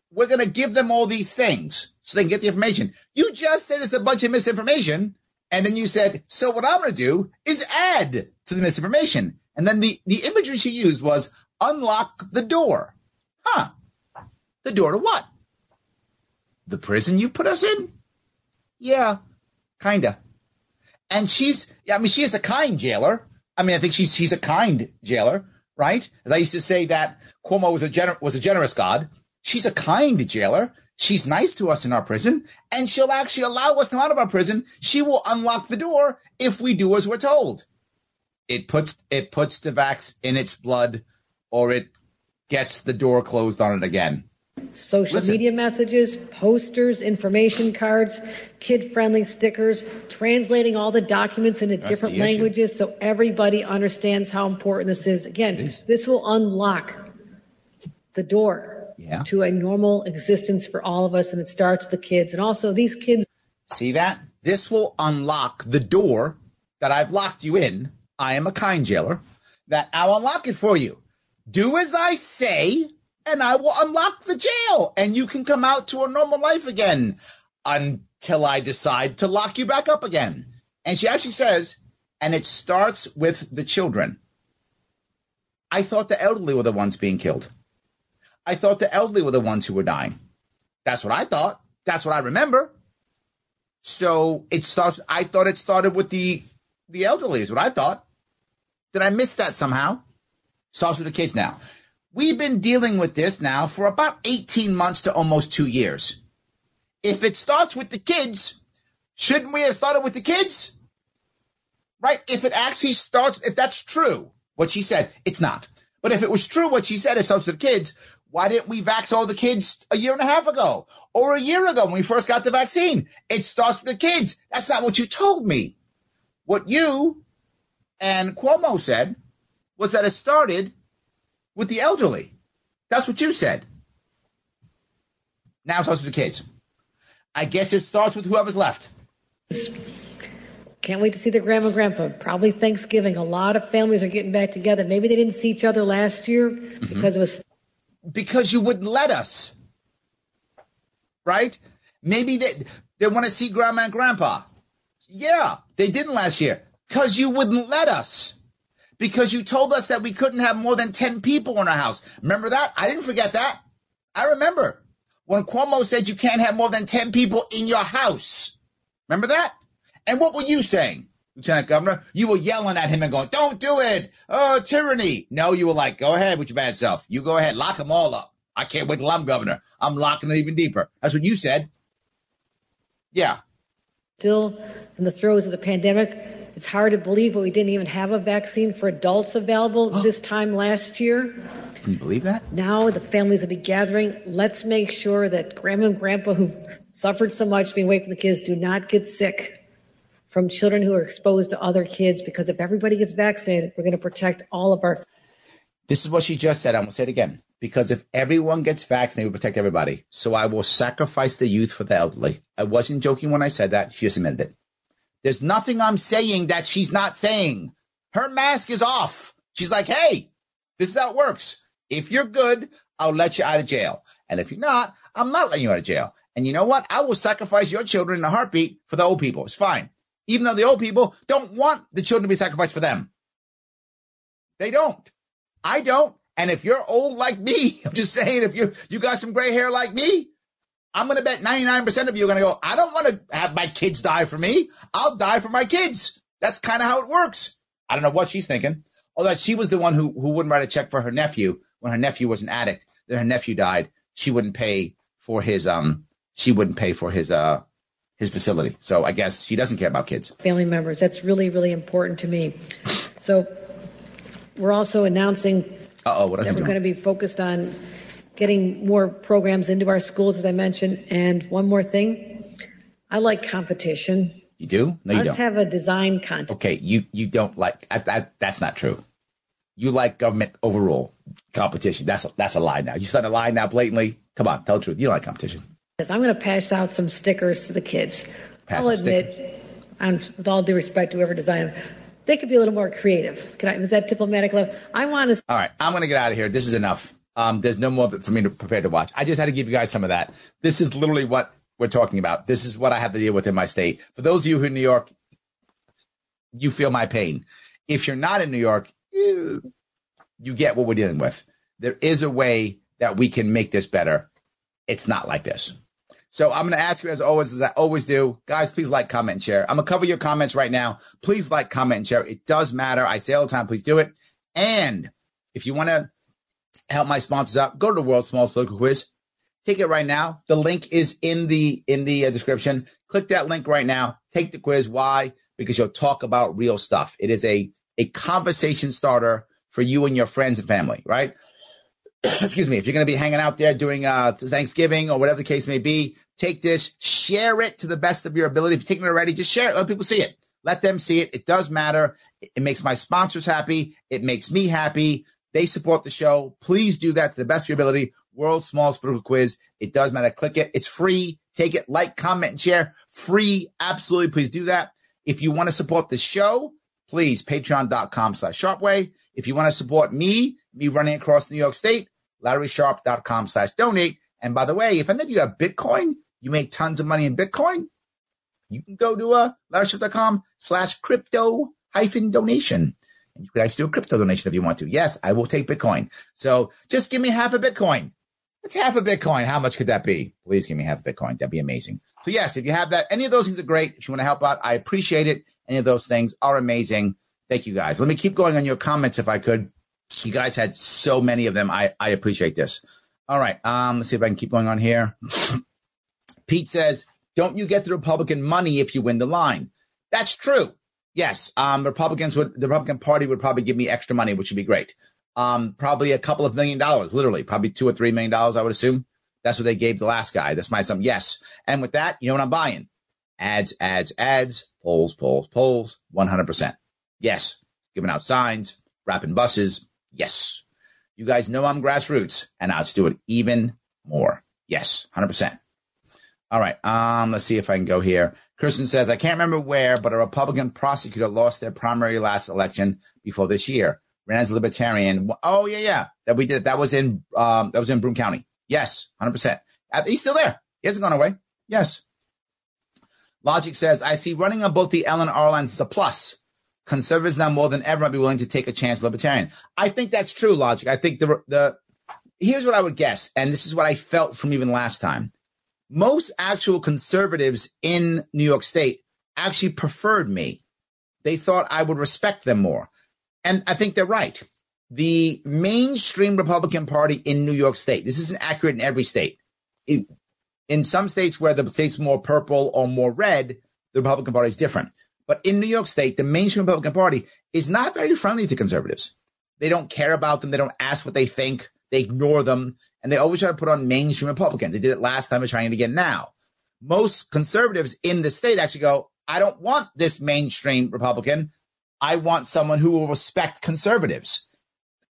we're going to give them all these things so they can get the information. You just said it's a bunch of misinformation. And then you said, so what I'm going to do is add to the misinformation. And then the, the imagery she used was unlock the door. Huh. The door to what? The prison you put us in? Yeah, kind of. And she's, yeah, I mean, she is a kind jailer. I mean, I think she's she's a kind jailer, right? As I used to say that Cuomo was a gener- was a generous god. She's a kind jailer. She's nice to us in our prison, and she'll actually allow us to come out of our prison. She will unlock the door if we do as we're told. It puts it puts the vax in its blood, or it gets the door closed on it again. Social Listen. media messages, posters, information cards, kid-friendly stickers, translating all the documents into That's different languages so everybody understands how important this is. Again, is. this will unlock the door yeah. to a normal existence for all of us, and it starts with the kids. And also these kids... See that? This will unlock the door that I've locked you in. I am a kind jailer. That I'll unlock it for you. Do as I say... and I will unlock the jail, and you can come out to a normal life again until I decide to lock you back up again. And she actually says, and it starts with the children. I thought the elderly were the ones being killed. I thought the elderly were the ones who were dying. That's what I thought. That's what I remember. So it starts. I thought it started with the, the elderly is what I thought. Did I miss that somehow? Starts with the kids now. We've been dealing with this now for about eighteen months to almost two years. If it starts with the kids, shouldn't we have started with the kids? Right? If it actually starts, if that's true, what she said, it's not. But if it was true, what she said, it starts with the kids, why didn't we vax all the kids a year and a half ago or a year ago when we first got the vaccine? It starts with the kids. That's not what you told me. What you and Cuomo said was that it started with the elderly. That's what you said. Now it starts with the kids. I guess it starts with whoever's left. Can't wait to see the grandma and grandpa. Probably Thanksgiving. A lot of families are getting back together. Maybe they didn't see each other last year mm-hmm. because it was... Because you wouldn't let us. Right? Maybe they, they want to see grandma and grandpa. Yeah, they didn't last year. Because you wouldn't let us. Because you told us that we couldn't have more than ten people in our house. Remember that? I didn't forget that. I remember when Cuomo said you can't have more than ten people in your house. Remember that? And what were you saying, Lieutenant Governor? You were yelling at him and going, don't do it. Oh, tyranny. No, you were like, go ahead with your bad self. You go ahead. Lock them all up. I can't wait till I'm governor. I'm locking it even deeper. That's what you said. Yeah. Still in the throes of the pandemic. It's hard to believe, but we didn't even have a vaccine for adults available this time last year. Can you believe that? Now the families will be gathering. Let's make sure that grandma and grandpa who suffered so much being away from the kids do not get sick from children who are exposed to other kids, because if everybody gets vaccinated, we're going to protect all of our... This is what she just said. I'm going to say it again. Because if everyone gets vaccinated, we protect everybody. So I will sacrifice the youth for the elderly. I wasn't joking when I said that. She just admitted it. There's nothing I'm saying that she's not saying. Her mask is off. She's like, hey, this is how it works. If you're good, I'll let you out of jail. And if you're not, I'm not letting you out of jail. And you know what? I will sacrifice your children in a heartbeat for the old people. It's fine. Even though the old people don't want the children to be sacrificed for them. They don't. I don't. And if you're old like me, I'm just saying, if you you got some gray hair like me, I'm going to bet ninety-nine percent of you are going to go, I don't want to have my kids die for me. I'll die for my kids. That's kind of how it works. I don't know what she's thinking. Although she was the one who, who wouldn't write a check for her nephew when her nephew was an addict. Then her nephew died. She wouldn't pay for his um. She wouldn't pay for his uh his facility. So I guess she doesn't care about kids. Family members. That's really, really important to me. So we're also announcing Uh-oh, what that we're going to be focused on getting more programs into our schools, as I mentioned. And one more thing, I like competition. You do? No, you don't. Let's have a design contest. Okay, you, you don't like, I, I, that's not true. You like government overall competition. That's a, that's a lie now. You start a lie now blatantly. Come on, tell the truth. You don't like competition. I'm going to pass out some stickers to the kids. Pass I'll admit, I'm, with all due respect to whoever designed them, they could be a little more creative. Can I, was that diplomatic level? I want to. All right, I'm going to get out of here. This is enough. Um, there's no more for me to prepare to watch. I just had to give you guys some of that. This is literally what we're talking about. This is what I have to deal with in my state. For those of you who are in New York, you feel my pain. If you're not in New York, you, you get what we're dealing with. There is a way that we can make this better. It's not like this. So I'm going to ask you, as always, as I always do, guys, please like, comment, and share. I'm going to cover your comments right now. Please like, comment, and share. It does matter. I say all the time, please do it. And if you want to help my sponsors out, go to the world's smallest political quiz. Take it right now. The link is in the in the description. Click that link right now. Take the quiz. Why? Because you'll talk about real stuff. It is a, a conversation starter for you and your friends and family, right? Excuse me. If you're going to be hanging out there doing uh, Thanksgiving or whatever the case may be, take this, share it to the best of your ability. If you've taken it already, just share it. Let people see it. Let them see it. It does matter. It makes my sponsors happy. It makes me happy. They support the show. Please do that to the best of your ability. World's Smallest Political Quiz. It does matter. Click it. It's free. Take it. Like, comment, and share. Free. Absolutely. Please do that. If you want to support the show, please, patreon.com slash sharpway. If you want to support me, me running across New York State, LarrySharpe.com slash donate. And by the way, if any of you have Bitcoin, you make tons of money in Bitcoin, you can go to uh, LarrySharpe.com slash crypto hyphen donation. And you could actually do a crypto donation if you want to. Yes, I will take Bitcoin. So just give me half a Bitcoin. That's half a Bitcoin. How much could that be? Please give me half a Bitcoin. That'd be amazing. So yes, if you have that, any of those things are great. If you want to help out, I appreciate it. Any of those things are amazing. Thank you, guys. Let me keep going on your comments if I could. You guys had so many of them. I, I appreciate this. All right. Um, let's see if I can keep going on here. Pete says, don't you get the Republican money if you win the line? That's true. Yes. Um, Republicans would, the Republican Party would probably give me extra money, which would be great. Um, probably a couple of million dollars, literally, probably two or three million dollars, I would assume. That's what they gave the last guy. That's my assumption. Yes. And with that, you know what I'm buying? Ads, ads, ads, polls, polls, polls, one hundred percent. Yes. Giving out signs, wrapping buses. Yes. You guys know I'm grassroots, and I'll just do it even more. Yes, one hundred percent. All right. Um, let's see if I can go here. Kirsten says, I can't remember where, but a Republican prosecutor lost their primary last election before this year. Ran as a libertarian. Oh, yeah, yeah. That we did. That was in um, that was in Broome County. Yes, one hundred percent. He's still there. He hasn't gone away. Yes. Logic says, I see running on both the L and R lines is a plus. Conservatives now more than ever might be willing to take a chance libertarian. I think that's true, Logic. I think the the here's what I would guess, and this is what I felt from even last time. Most actual conservatives in New York State actually preferred me. They thought I would respect them more. And I think they're right. The mainstream Republican Party in New York State, this isn't accurate in every state. It, in some states where the state's more purple or more red, the Republican Party is different. But in New York State, the mainstream Republican Party is not very friendly to conservatives. They don't care about them. They don't ask what they think. They ignore them. And they always try to put on mainstream Republicans. They did it last time. They're trying it again now. Most conservatives in the state actually go, I don't want this mainstream Republican. I want someone who will respect conservatives.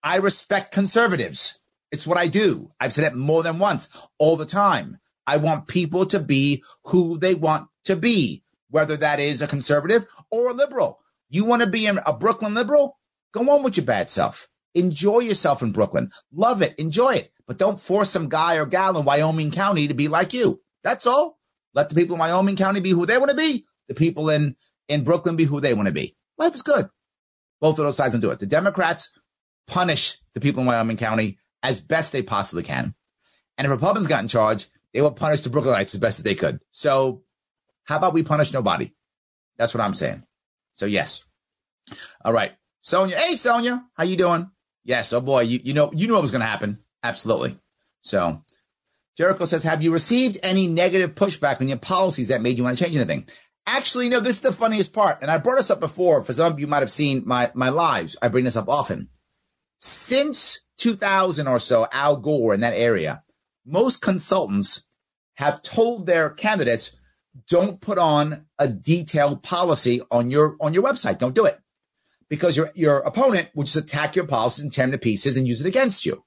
I respect conservatives. It's what I do. I've said it more than once, all the time. I want people to be who they want to be, whether that is a conservative or a liberal. You want to be a Brooklyn liberal? Go on with your bad self. Enjoy yourself in Brooklyn. Love it. Enjoy it. But don't force some guy or gal in Wyoming County to be like you. That's all. Let the people in Wyoming County be who they want to be. The people in, in Brooklyn be who they want to be. Life is good. Both of those sides don't do it. The Democrats punish the people in Wyoming County as best they possibly can. And if Republicans got in charge, they will punish the Brooklynites as best as they could. So how about we punish nobody? That's what I'm saying. So, yes. All right. Sonia. Hey, Sonia. How you doing? Yes. Oh, boy. You, you know you knew what was going to happen. Absolutely. So Jericho says, have you received any negative pushback on your policies that made you want to change anything? Actually, no, this is the funniest part. And I brought this up before. For some of you might have seen my, my lives. I bring this up often. Since two thousand or so, Al Gore in that area, most consultants have told their candidates, don't put on a detailed policy on your on your website. Don't do it, because your your opponent will just attack your policy and tear them to pieces and use it against you.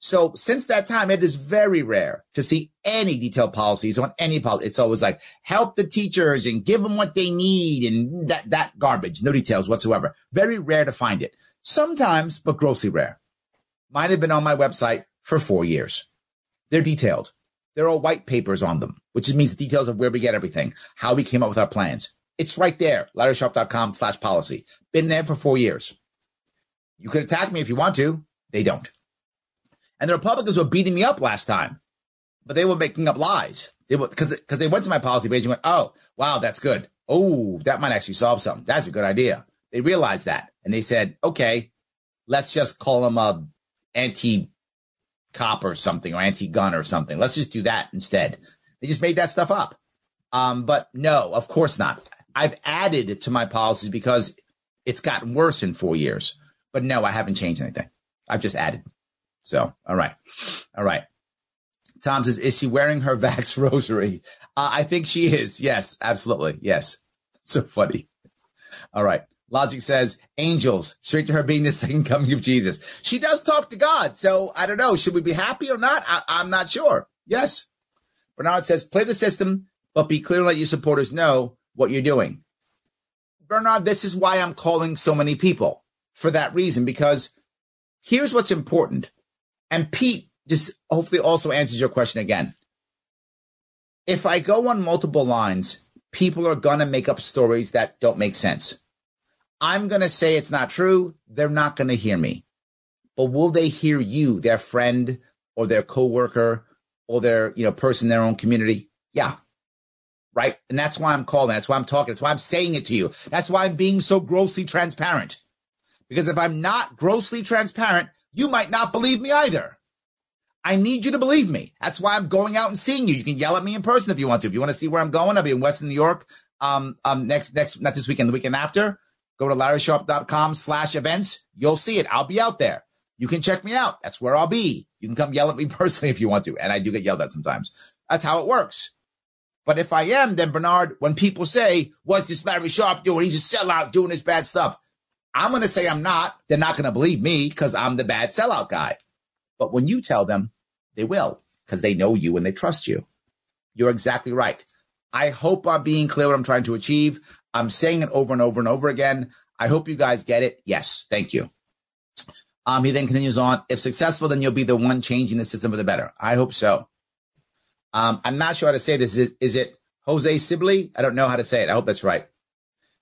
So since that time, it is very rare to see any detailed policies on any policy. It's always like help the teachers and give them what they need and that that garbage, no details whatsoever. Very rare to find it. Sometimes, but grossly rare. Mine have been on my website for four years. They're detailed. There are white papers on them, which means the details of where we get everything, how we came up with our plans. It's right there, LarrySharpe.com slash policy. Been there for four years. You could attack me if you want to. They don't. And the Republicans were beating me up last time, but they were making up lies. They were because because they went to my policy page and went, oh, wow, that's good. Oh, that might actually solve something. That's a good idea. They realized that. And they said, okay, let's just call them a anti cop or something, or anti-gun or something. Let's just do that instead. They just made that stuff up. Um, but no, of course not. I've added to my policies because it's gotten worse in four years. But no, I haven't changed anything. I've just added. So, all right. All right. Tom says, is she wearing her Vax rosary? Uh, I think she is. Yes, absolutely. Yes. So funny. All right. Logic says, angels, straight to her being the second coming of Jesus. She does talk to God. So I don't know. Should we be happy or not? I, I'm not sure. Yes. Bernard says, play the system, but be clear and let your supporters know what you're doing. Bernard, this is why I'm calling so many people for that reason, because here's what's important. And Pete just hopefully also answers your question again. If I go on multiple lines, people are going to make up stories that don't make sense. I'm going to say it's not true. They're not going to hear me. But will they hear you, their friend or their coworker or their, you know, person in their own community? Yeah. Right? And that's why I'm calling. That's why I'm talking. That's why I'm saying it to you. That's why I'm being so grossly transparent. Because if I'm not grossly transparent, you might not believe me either. I need you to believe me. That's why I'm going out and seeing you. You can yell at me in person if you want to. If you want to see where I'm going, I'll be in Western New York um, um, next, next, not this weekend, the weekend after. Go to LarrySharpe.com slash events. You'll see it. I'll be out there. You can check me out. That's where I'll be. You can come yell at me personally if you want to. And I do get yelled at sometimes. That's how it works. But if I am, then Bernard, when people say, what's this Larry Sharpe doing? He's a sellout doing this bad stuff. I'm going to say I'm not. They're not going to believe me because I'm the bad sellout guy. But when you tell them, they will, because they know you and they trust you. You're exactly right. I hope I'm being clear what I'm trying to achieve. I'm saying it over and over and over again. I hope you guys get it. Yes, thank you. Um, he then continues on. If successful, then you'll be the one changing the system for the better. I hope so. Um, I'm not sure how to say this. Is, is it Jose Sibley? I don't know how to say it. I hope that's right.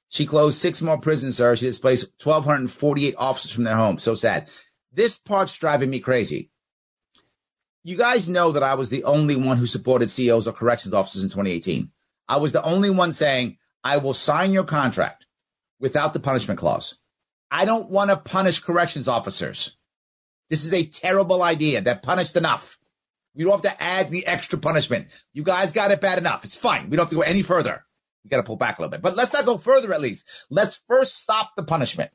She closed six more prisons, sir. She displaced one thousand two hundred forty-eight officers from their home. So sad. This part's driving me crazy. You guys know that I was the only one who supported C Os or corrections officers in twenty eighteen. I was the only one saying, I will sign your contract without the punishment clause. I don't want to punish corrections officers. This is a terrible idea. They're punished enough. We don't have to add the extra punishment. You guys got it bad enough. It's fine. We don't have to go any further. We got to pull back a little bit. But let's not go further at least. Let's first stop the punishment.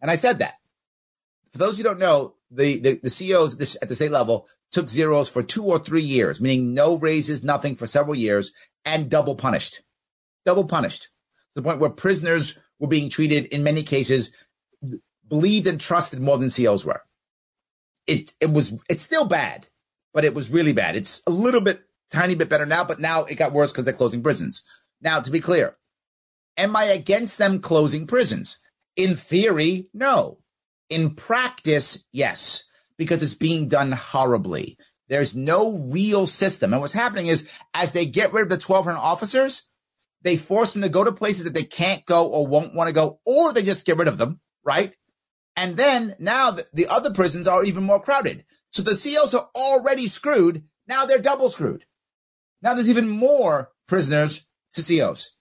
And I said that. For those who don't know, the, the, the C Os this, at the state level took zeros for two or three years, meaning no raises, nothing for several years, and double punished. Double punished. To the point where prisoners were being treated, in many cases, believed and trusted more than C Os were. It it was it's still bad, but it was really bad. It's a little bit, tiny bit better now, but now it got worse because they're closing prisons. Now, to be clear, am I against them closing prisons? In theory, no. In practice, yes, because it's being done horribly. There's no real system. And what's happening is as they get rid of the twelve hundred officers, they force them to go to places that they can't go or won't want to go, or they just get rid of them, right? And then now the, the other prisons are even more crowded. So the C Os are already screwed. Now they're double screwed. Now there's even more prisoners to C Os.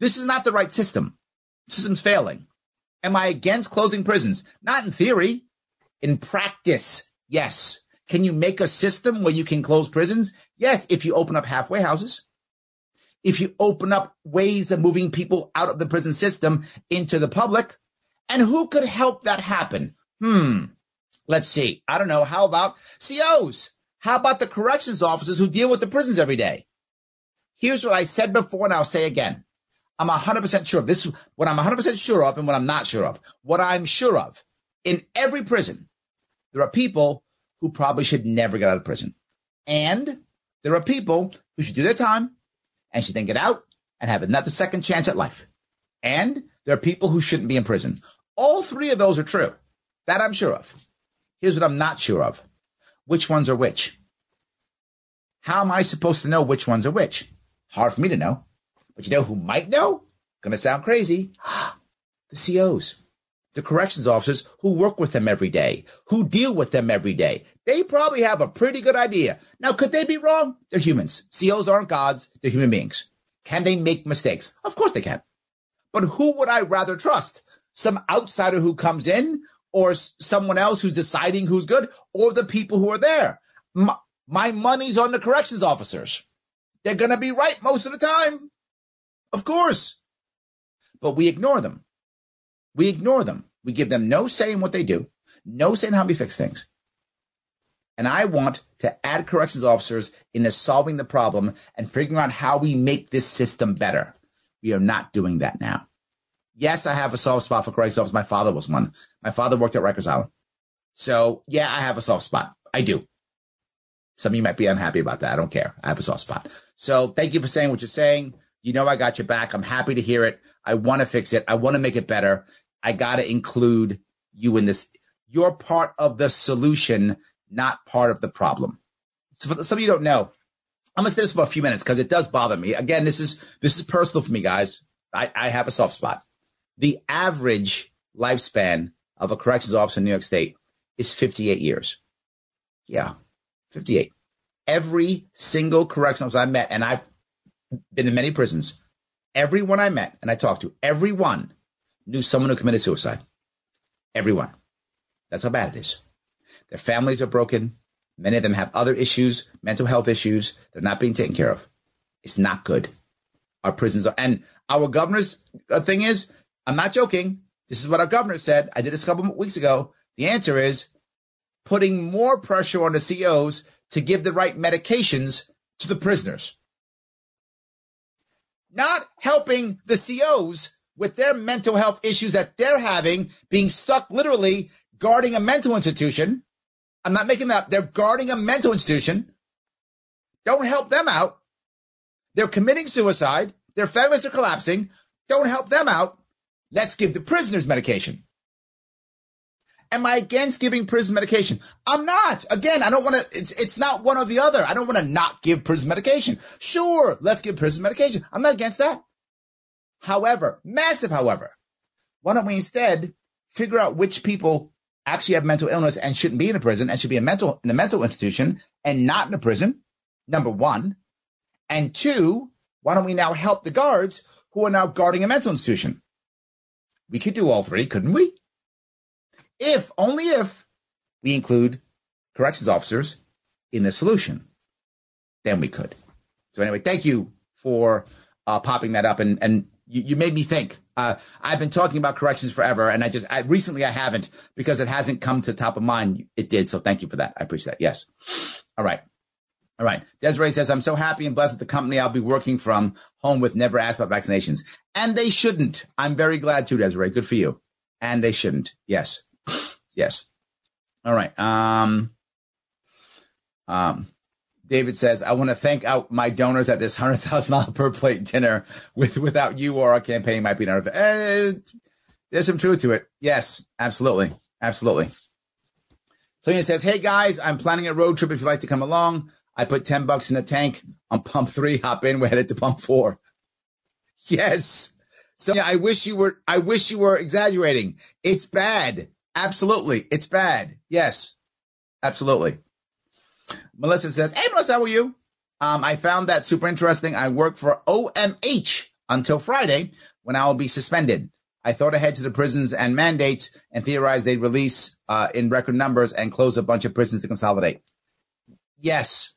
This is not the right system. The system's failing. Am I against closing prisons? Not in theory. In practice, yes. Can you make a system where you can close prisons? Yes, if you open up halfway houses. If you open up ways of moving people out of the prison system into the public. And who could help that happen? Hmm. Let's see. I don't know. How about C Os? How about the corrections officers who deal with the prisons every day? Here's what I said before, and I'll say again. I'm one hundred percent sure of this, what I'm one hundred percent sure of and what I'm not sure of. What I'm sure of, in every prison, there are people who probably should never get out of prison. And there are people who should do their time and should then get out and have another second chance at life. And there are people who shouldn't be in prison. All three of those are true. That I'm sure of. Here's what I'm not sure of. Which ones are which? How am I supposed to know which ones are which? Hard for me to know. But you know who might know? Gonna sound crazy. The C Os, the corrections officers who work with them every day, who deal with them every day. They probably have a pretty good idea. Now, could they be wrong? They're humans. C Os aren't gods. They're human beings. Can they make mistakes? Of course they can. But who would I rather trust? Some outsider who comes in or someone else who's deciding who's good, or the people who are there. My, my money's on the corrections officers. They're going to be right most of the time, of course. But we ignore them. We ignore them. We give them no say in what they do, no say in how we fix things. And I want to add corrections officers into solving the problem and figuring out how we make this system better. We are not doing that now. Yes, I have a soft spot for corrections officers. My father was one. My father worked at Rikers Island. So, yeah, I have a soft spot. I do. Some of you might be unhappy about that. I don't care. I have a soft spot. So thank you for saying what you're saying. You know I got your back. I'm happy to hear it. I want to fix it. I want to make it better. I got to include you in this. You're part of the solution, not part of the problem. So for some of you don't know, I'm going to say this for a few minutes because it does bother me. Again, this is this is personal for me, guys. I, I have a soft spot. The average lifespan of a corrections officer in New York State is fifty-eight years. Yeah, fifty-eight. Every single corrections officer I met, and I've been in many prisons, everyone I met and I talked to, everyone knew someone who committed suicide. Everyone. That's how bad it is. Their families are broken. Many of them have other issues, mental health issues. They're not being taken care of. It's not good. Our prisons are, and our governor's thing is, I'm not joking. This is what our governor said. I did this a couple of weeks ago. The answer is putting more pressure on the C Os to give the right medications to the prisoners. Not helping the C Os with their mental health issues that they're having, being stuck literally guarding a mental institution. I'm not making that up. They're guarding a mental institution. Don't help them out. They're committing suicide. Their families are collapsing. Don't help them out. Let's give the prisoners medication. Am I against giving prison medication? I'm not. Again, I don't want to. It's, it's not one or the other. I don't want to not give prison medication. Sure, let's give prison medication. I'm not against that. However, massive however, why don't we instead figure out which people actually have mental illness and shouldn't be in a prison and should be in, mental, in a mental institution and not in a prison, number one. And two, why don't we now help the guards who are now guarding a mental institution? We could do all three, couldn't we? If, only if, we include corrections officers in the solution, then we could. So anyway, thank you for uh, popping that up, and, and you, you made me think. Uh, I've been talking about corrections forever, and I just I, recently I haven't because it hasn't come to top of mind. It did, so thank you for that. I appreciate that. Yes. All right. All right. Desiree says, I'm so happy and blessed at the company I'll be working from home with never asked about vaccinations. And they shouldn't. I'm very glad too, Desiree. Good for you. And they shouldn't. Yes. Yes. All right. Um, um, David says, I want to thank out my donors at this one hundred thousand dollars per plate dinner. With Without you or our campaign might be another. Eh, there's some truth to it. Yes, absolutely. Absolutely. Sonia says, hey, guys, I'm planning a road trip if you'd like to come along. I put ten bucks in the tank on pump three, hop in, we're headed to pump four. Yes. So yeah, I wish you were, I wish you were exaggerating. It's bad. Absolutely. It's bad. Yes. Absolutely. Melissa says, hey, Melissa, how are you? Um, I found that super interesting. I work for O M H until Friday when I will be suspended. I thought ahead to the prisons and mandates and theorized they'd release uh, in record numbers and close a bunch of prisons to consolidate. Yes.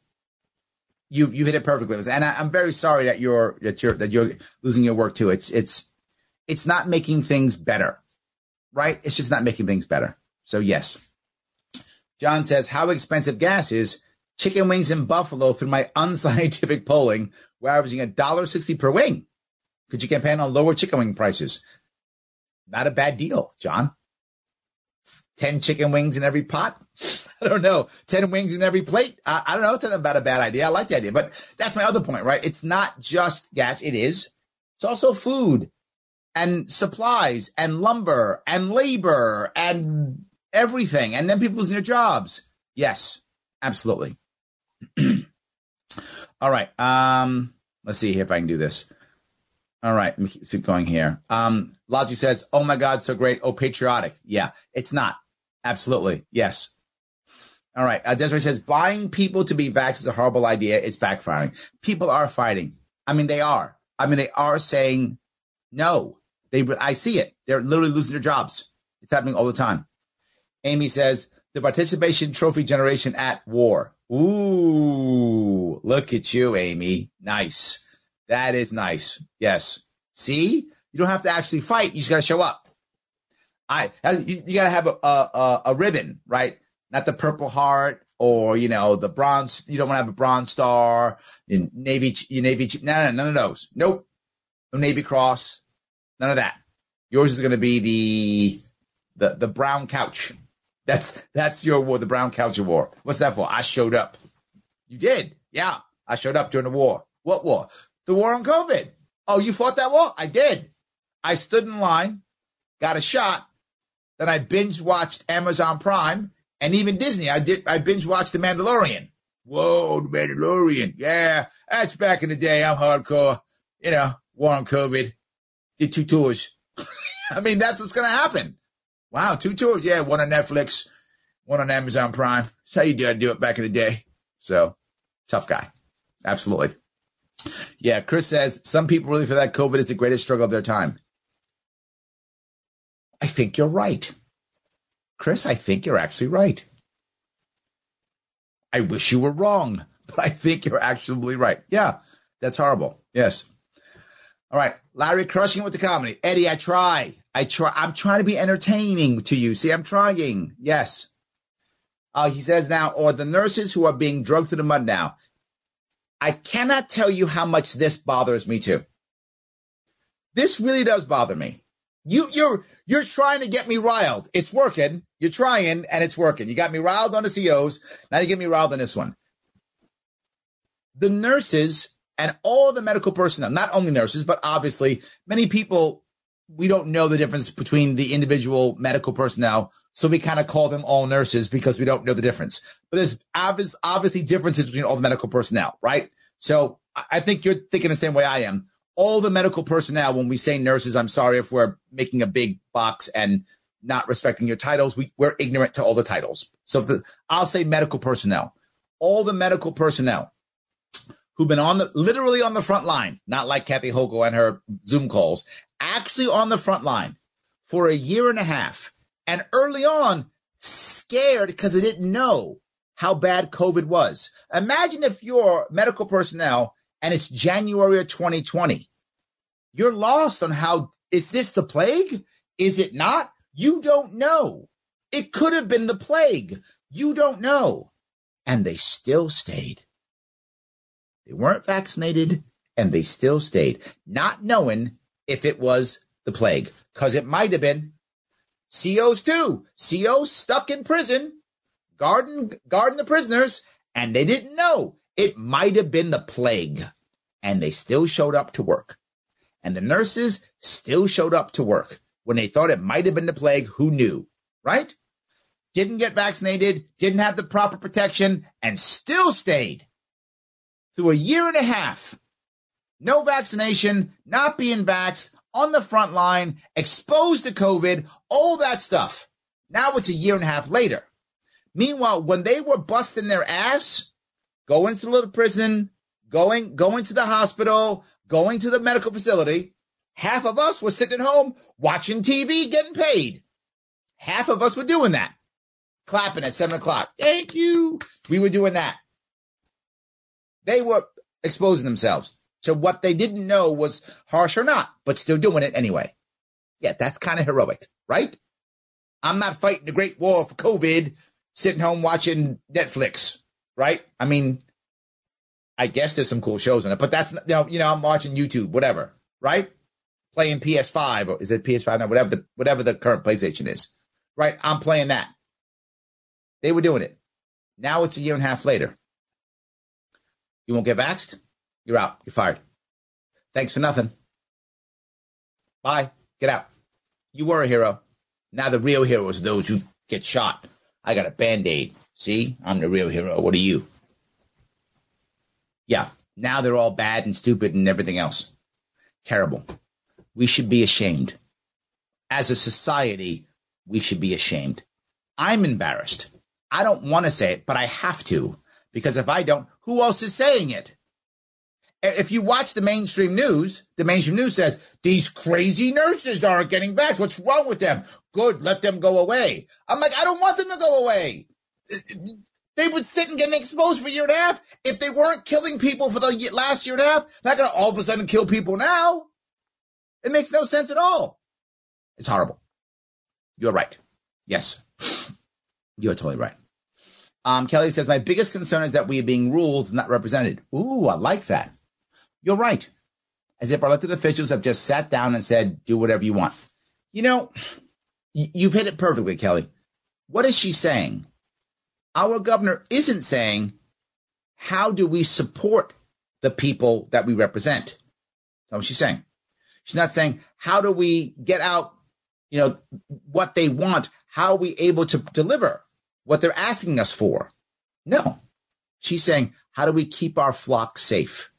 You've you hit it perfectly, and I, I'm very sorry that you're that you're that you're losing your work too. It's it's it's not making things better, right? It's just not making things better. So yes, John says how expensive gas is. Chicken wings in Buffalo through my unscientific polling, we're averaging a dollar sixty per wing. Could you campaign on lower chicken wing prices? Not a bad deal, John. Ten chicken wings in every pot. I don't know. ten wings in every plate. I, I don't know. Tell them about a bad idea. I like the idea, but that's my other point, right? It's not just gas. It is. It's also food and supplies and lumber and labor and everything. And then people losing their jobs. Yes, absolutely. All right. Um, let's see if I can do this. All right. Let me keep going here. Um, Logi says, oh my God, so great. Oh, patriotic. Yeah, it's not. Absolutely. Yes. All right. Uh, Desiree says, buying people to be vaxxed is a horrible idea. It's backfiring. People are fighting. I mean, they are. I mean, they are saying no. They. I see it. They're literally losing their jobs. It's happening all the time. Amy says, the participation trophy generation at war. Ooh, look at you, Amy. Nice. That is nice. Yes. See, you don't have to actually fight. You just got to show up. I, you, you got to have a, a, a ribbon, right? Not the Purple Heart or, you know, the bronze. You don't want to have a bronze star, your Navy, your Navy. No, no, none of those. Nope. No Navy Cross. None of that. Yours is going to be the, the, the brown couch. That's, that's your war, the brown couch war. What's that for? I showed up. You did. Yeah. I showed up during the war. What war? The war on COVID. Oh, you fought that war? I did. I stood in line, got a shot. Then I binge watched Amazon Prime and even Disney. I did. I binge watched The Mandalorian. Whoa, The Mandalorian. Yeah, that's back in the day. I'm hardcore. You know, war on COVID. Did two tours. I mean, that's what's going to happen. Wow, two tours. Yeah, one on Netflix, one on Amazon Prime. That's how you do it, do it back in the day. So, tough guy. Absolutely. Yeah, Chris says, some people really feel that COVID is the greatest struggle of their time. I think you're right. Chris, I think you're actually right. I wish you were wrong, but I think you're actually right. Yeah, that's horrible. Yes. All right. Larry crushing with the comedy. Eddie, I try. I try. I'm trying to be entertaining to you. See, I'm trying. Yes. Uh, he says now, or the nurses who are being drugged through the mud now. I cannot tell you how much this bothers me too. This really does bother me. You, you're, you're trying to get me riled. It's working. You're trying and it's working. You got me riled on the C Os. Now you get me riled on this one. The nurses and all the medical personnel, not only nurses, but obviously many people, we don't know the difference between the individual medical personnel. So we kind of call them all nurses because we don't know the difference. But there's obvious, obviously differences between all the medical personnel, right? So I think you're thinking the same way I am. All the medical personnel, when we say nurses, I'm sorry if we're making a big box and not respecting your titles. We, we're ignorant to all the titles. So the, I'll say medical personnel. All the medical personnel who've been on the literally on the front line, not like Kathy Hochul and her Zoom calls, actually on the front line for a year and a half. And early on, scared because they didn't know how bad COVID was. Imagine if you're medical personnel and it's January of twenty twenty. You're lost on how, is this the plague? Is it not? You don't know. It could have been the plague. You don't know. And they still stayed. They weren't vaccinated and they still stayed, not knowing if it was the plague, because it might have been. C Os too. C Os stuck in prison, guarding, guarding the prisoners, and they didn't know. It might have been the plague, and they still showed up to work. And the nurses still showed up to work when they thought it might have been the plague. Who knew, right? Didn't get vaccinated, didn't have the proper protection, and still stayed through a year and a half. No vaccination, not being vaxxed, on the front line, exposed to COVID, all that stuff. Now it's a year and a half later. Meanwhile, when they were busting their ass, going to the little prison, going, going to the hospital, going to the medical facility, half of us were sitting at home watching T V, getting paid. Half of us were doing that. Clapping at seven o'clock. Thank you. We were doing that. They were exposing themselves to what they didn't know was harsh or not, but still doing it anyway. Yeah, that's kind of heroic, right? I'm not fighting the Great War for COVID, sitting home watching Netflix, right? I mean, I guess there's some cool shows on it, but that's, you know, you know I'm watching YouTube, whatever, right? Playing P S five, or is it P S five now? Whatever the, whatever the current PlayStation is, right? I'm playing that. They were doing it. Now it's a year and a half later. You won't get vaxxed? You're out. You're fired. Thanks for nothing. Bye. Get out. You were a hero. Now the real heroes are those who get shot. I got a Band-Aid. See? I'm the real hero. What are you? Yeah. Now they're all bad and stupid and everything else. Terrible. We should be ashamed. As a society, we should be ashamed. I'm embarrassed. I don't want to say it, but I have to. Because if I don't, who else is saying it? If you watch the mainstream news, the mainstream news says, these crazy nurses are getting vaccinated. What's wrong with them? Good, let them go away. I'm like, I don't want them to go away. They would sit and get exposed for a year and a half. If they weren't killing people for the last year and a half, they're not going to all of a sudden kill people now. It makes no sense at all. It's horrible. You're right. Yes, you're totally right. Um, Kelly says, my biggest concern is that we are being ruled, not represented. Ooh, I like that. You're right. As if our elected officials have just sat down and said, do whatever you want. You know, you've hit it perfectly, Kelly. What is she saying? Our governor isn't saying, how do we support the people that we represent? That's what she's saying. She's not saying, how do we get out, you know, what they want? How are we able to deliver what they're asking us for? No. She's saying, how do we keep our flock safe?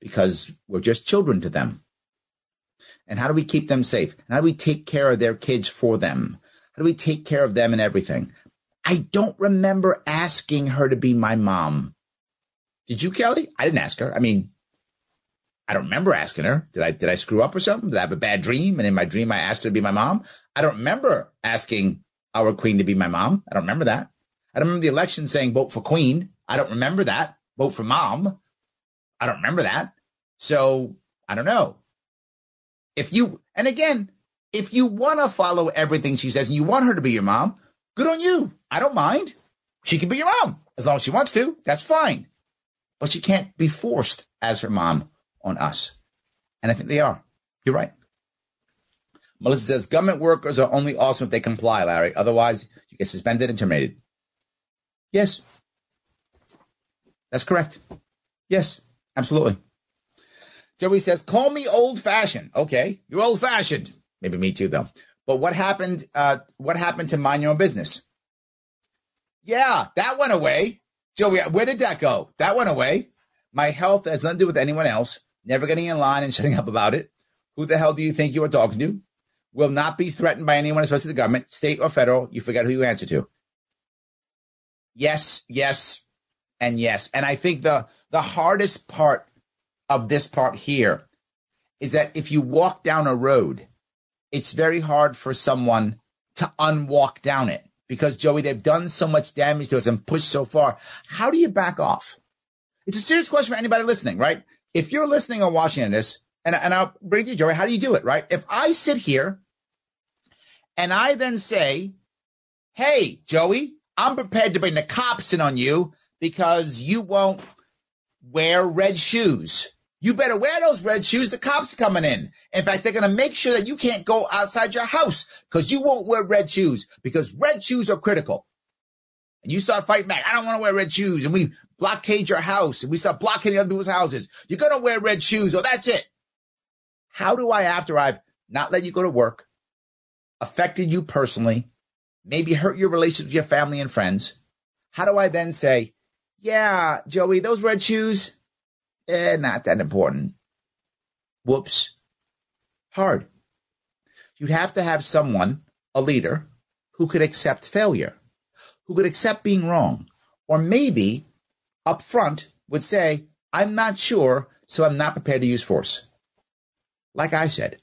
Because we're just children to them. And how do we keep them safe? And how do we take care of their kids for them? How do we take care of them and everything? I don't remember asking her to be my mom. Did you, Kelly? I didn't ask her. I mean, I don't remember asking her. Did I Did I screw up or something? Did I have a bad dream? And in my dream, I asked her to be my mom? I don't remember asking our queen to be my mom. I don't remember that. I don't remember the election saying vote for queen. I don't remember that. Vote for mom. I don't remember that. So I don't know. If you, and again, if you want to follow everything she says and you want her to be your mom, good on you. I don't mind. She can be your mom as long as she wants to. That's fine. But she can't be forced as her mom on us. And I think they are. You're right. Melissa says, government workers are only awesome if they comply, Larry. Otherwise, you get suspended and terminated. Yes. That's correct. Yes, absolutely. Joey says, call me old-fashioned. Okay, you're old-fashioned. Maybe me too, though. But what happened uh, What happened to mind your own business? Yeah, that went away. Joey, where did that go? That went away. My health has nothing to do with anyone else. Never getting in line and shutting up about it. Who the hell do you think you are talking to? Will not be threatened by anyone, especially the government, state or federal. You forget who you answer to. Yes, yes, and yes. And I think the the hardest part of this part here is that if you walk down a road, it's very hard for someone to unwalk down it because, Joey, they've done so much damage to us and pushed so far. How do you back off? It's a serious question for anybody listening, right? If you're listening or watching this, and, and I'll bring it to you, Joey, how do you do it, right? If I sit here and I then say, hey, Joey, I'm prepared to bring the cops in on you because you won't wear red shoes. You better wear those red shoes. The cops are coming in. In fact, they're going to make sure that you can't go outside your house because you won't wear red shoes because red shoes are critical. And you start fighting back. I don't want to wear red shoes. And we blockade your house and we start blockading other people's houses. You're going to wear red shoes. Oh, that's it. How do I, after I've not let you go to work, affected you personally, maybe hurt your relationship with your family and friends, how do I then say, yeah, Joey, those red shoes, eh, not that important. Whoops. Hard. You'd have to have someone, a leader, who could accept failure, who could accept being wrong, or maybe up front would say, I'm not sure, so I'm not prepared to use force. Like I said,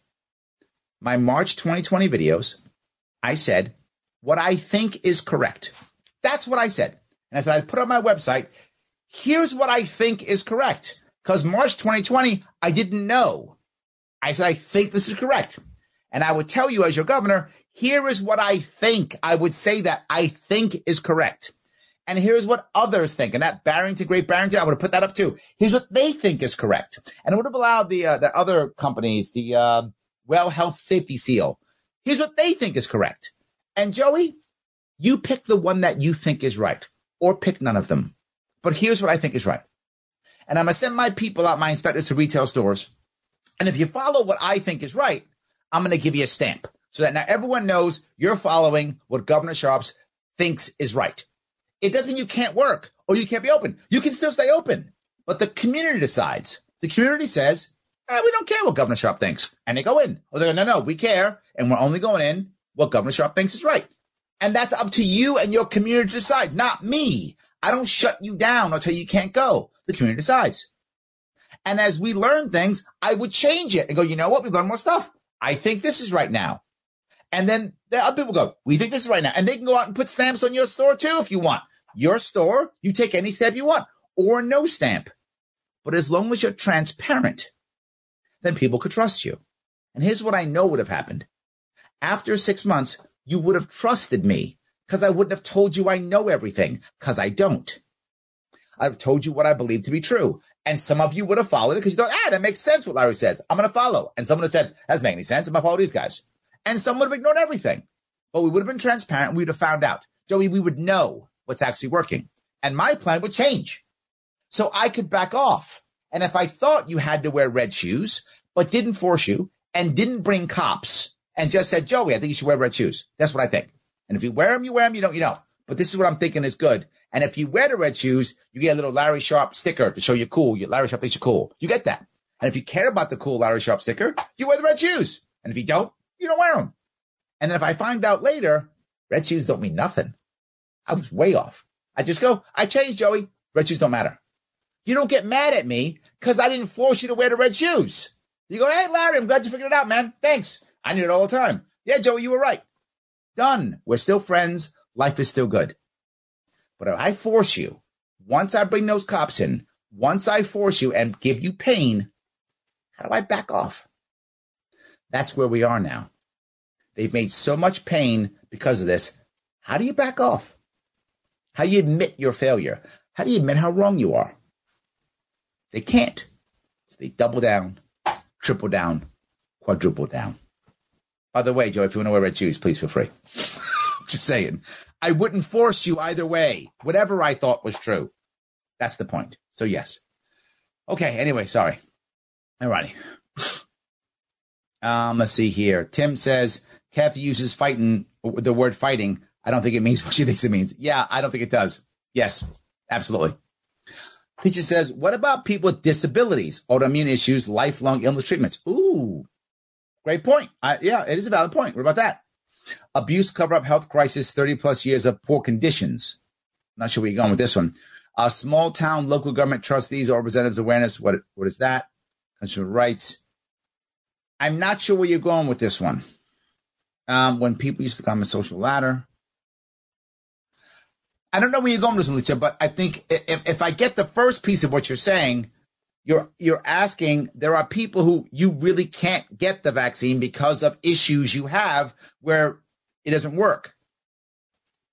my March twenty twenty videos, I said what I think is correct. That's what I said. And I said I put on my website, here's what I think is correct. Because March twenty twenty, I didn't know. I said, I think this is correct. And I would tell you as your governor, here is what I think. I would say that I think is correct. And here's what others think. And that Barrington, Great Barrington, I would have put that up too. Here's what they think is correct. And I would have allowed the, uh, the other companies, the uh, Well Health Safety Seal. Here's what they think is correct. And Joey, you pick the one that you think is right or pick none of them. But here's what I think is right. And I'm going to send my people out, my inspectors to retail stores. And if you follow what I think is right, I'm going to give you a stamp so that now everyone knows you're following what Governor Sharpe thinks is right. It doesn't mean you can't work or you can't be open. You can still stay open. But the community decides. The community says, eh, we don't care what Governor Sharpe thinks. And they go in. Or they go, no, no, we care. And we're only going in what Governor Sharpe thinks is right. And that's up to you and your community to decide, not me. I don't shut you down or tell you you can't go. The community decides. And as we learn things, I would change it and go, you know what? We've learned more stuff. I think this is right now. And then the other people go, we think this is right now. And they can go out and put stamps on your store too if you want. Your store, you take any stamp you want or no stamp. But as long as you're transparent, then people could trust you. And here's what I know would have happened. After six months, you would have trusted me because I wouldn't have told you I know everything because I don't. I've told you what I believe to be true. And some of you would have followed it because you thought, ah, that makes sense what Larry says. I'm going to follow. And someone would have said, that doesn't make any sense. I'm going to follow these guys. And some would have ignored everything. But we would have been transparent. We would have found out. Joey, we would know what's actually working. And my plan would change. So I could back off. And if I thought you had to wear red shoes, but didn't force you and didn't bring cops and just said, Joey, I think you should wear red shoes. That's what I think. And if you wear them, you wear them. You don't, you know. But this is what I'm thinking is good. And if you wear the red shoes, you get a little Larry Sharpe sticker to show you're cool. Your Larry Sharpe thinks you're cool. You get that. And if you care about the cool Larry Sharpe sticker, you wear the red shoes. And if you don't, you don't wear them. And then if I find out later, red shoes don't mean nothing. I was way off. I just go, I changed, Joey. Red shoes don't matter. You don't get mad at me because I didn't force you to wear the red shoes. You go, hey, Larry, I'm glad you figured it out, man. Thanks. I knew it all the time. Yeah, Joey, you were right. Done. We're still friends. Life is still good. But if I force you, once I bring those cops in, once I force you and give you pain, how do I back off? That's where we are now. They've made so much pain because of this. How do you back off? How do you admit your failure? How do you admit how wrong you are? They can't. So they double down, triple down, quadruple down. By the way, Joe, if you want to wear red shoes, please feel free. Just saying. I wouldn't force you either way. Whatever I thought was true. That's the point. So yes. Okay, anyway, sorry. All righty. Um, let's see here. Tim says, Kathy uses fighting, the word fighting. I don't think it means what she thinks it means. Yeah, I don't think it does. Yes, absolutely. Teacher says, what about people with disabilities, autoimmune issues, lifelong illness treatments? Ooh, great point. I, yeah, it is a valid point. What about that? Abuse, cover-up, health crisis, thirty-plus years of poor conditions. I'm not sure where you're going with this one. Uh, small-town local government trustees or representatives awareness. What, what is that? Consumer rights. I'm not sure where you're going with this one. Um, when people used to climb a social ladder. I don't know where you're going with this one, Lucia, but I think if, if I get the first piece of what you're saying, you're you're asking there are people who you really can't get the vaccine because of issues you have where it doesn't work.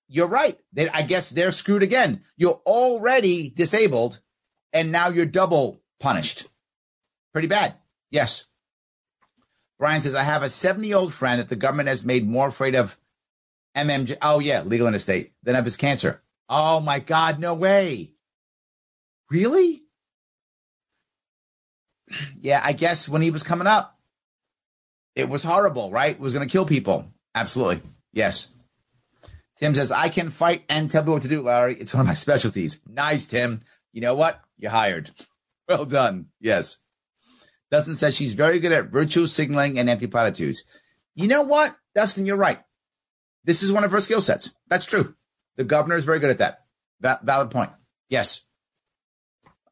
You're right. They, I guess they're screwed again. You're already disabled, and now you're double punished. Pretty bad. Yes. Brian says, I have a seventy-year-old friend that the government has made more afraid of M M J, oh yeah, legal in the state, than of his cancer. Oh my God, no way. Really? Yeah, I guess when he was coming up, it was horrible, right? It was going to kill people. Absolutely. Yes. Tim says, I can fight and tell people what to do, Larry. It's one of my specialties. Nice, Tim. You know what? You're hired. Well done. Yes. Dustin says she's very good at virtue signaling and empty platitudes. You know what, Dustin, you're right. This is one of her skill sets. That's true. The governor is very good at that. That valid point. Yes.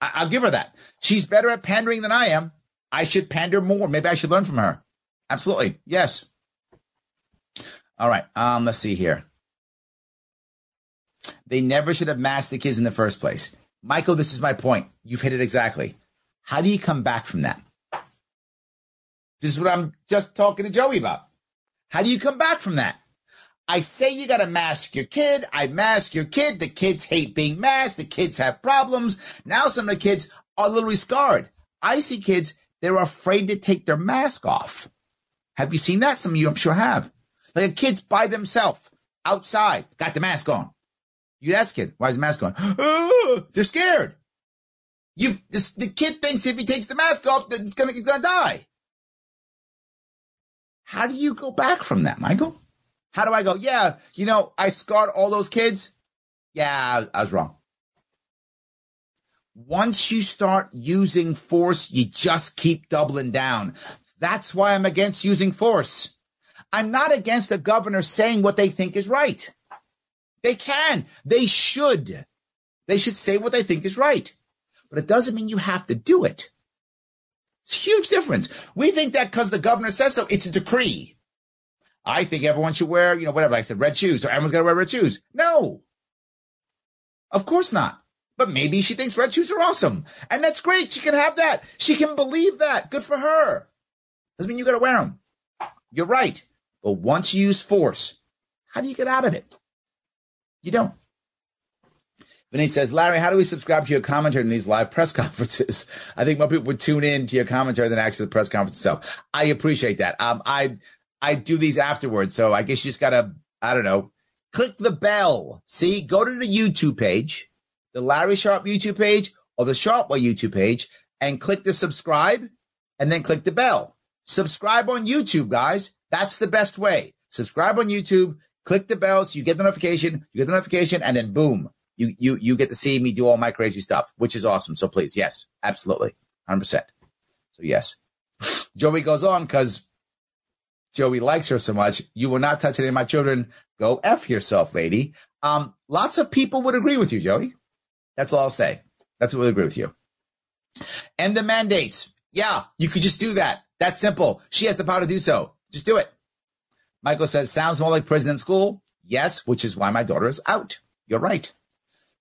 I- I'll give her that. She's better at pandering than I am. I should pander more. Maybe I should learn from her. Absolutely. Yes. All right. Um, let's see here. They never should have masked the kids in the first place. Michael, this is my point. You've hit it exactly. How do you come back from that? This is what I'm just talking to Joey about. How do you come back from that? I say you got to mask your kid. I mask your kid. The kids hate being masked. The kids have problems. Now some of the kids are literally scarred. I see kids, they're afraid to take their mask off. Have you seen that? Some of you, I'm sure, have. Like a kid's by themselves, outside, got the mask on. You ask kid, why is the mask on? Oh, they're scared. You, this, the kid thinks if he takes the mask off, that he's going to die. How do you go back from that, Michael? How do I go, yeah, you know, I scarred all those kids. Yeah, I was wrong. Once you start using force, you just keep doubling down. That's why I'm against using force. I'm not against the governor saying what they think is right. They can. They should. They should say what they think is right. But it doesn't mean you have to do it. It's a huge difference. We think that because the governor says so, it's a decree. I think everyone should wear, you know, whatever. Like I said, red shoes. So everyone's got to wear red shoes. No, of course not. But maybe she thinks red shoes are awesome. And that's great. She can have that. She can believe that. Good for her. Doesn't mean you got to wear them. You're right. But once you use force, how do you get out of it? You don't. Vinny says, Larry, how do we subscribe to your commentary in these live press conferences? I think more people would tune in to your commentary than actually the press conference itself. I appreciate that. Um, I I do these afterwards. So I guess you just got to, I don't know, click the bell. See, go to the YouTube page, the Larry Sharpe YouTube page or the Sharpewell YouTube page, and click the subscribe and then click the bell. Subscribe on YouTube, guys. That's the best way. Subscribe on YouTube, click the bell so you get the notification, you get the notification, and then boom. You you you get to see me do all my crazy stuff, which is awesome. So please, yes, absolutely, one hundred percent. So yes. Joey goes on because Joey likes her so much. You will not touch any of my children. Go F yourself, lady. Um, lots of people would agree with you, Joey. That's all I'll say. That's what we'll agree with you. And the mandates. Yeah, you could just do that. That's simple. She has the power to do so. Just do it. Michael says, sounds more like prison than school. Yes, which is why my daughter is out. You're right.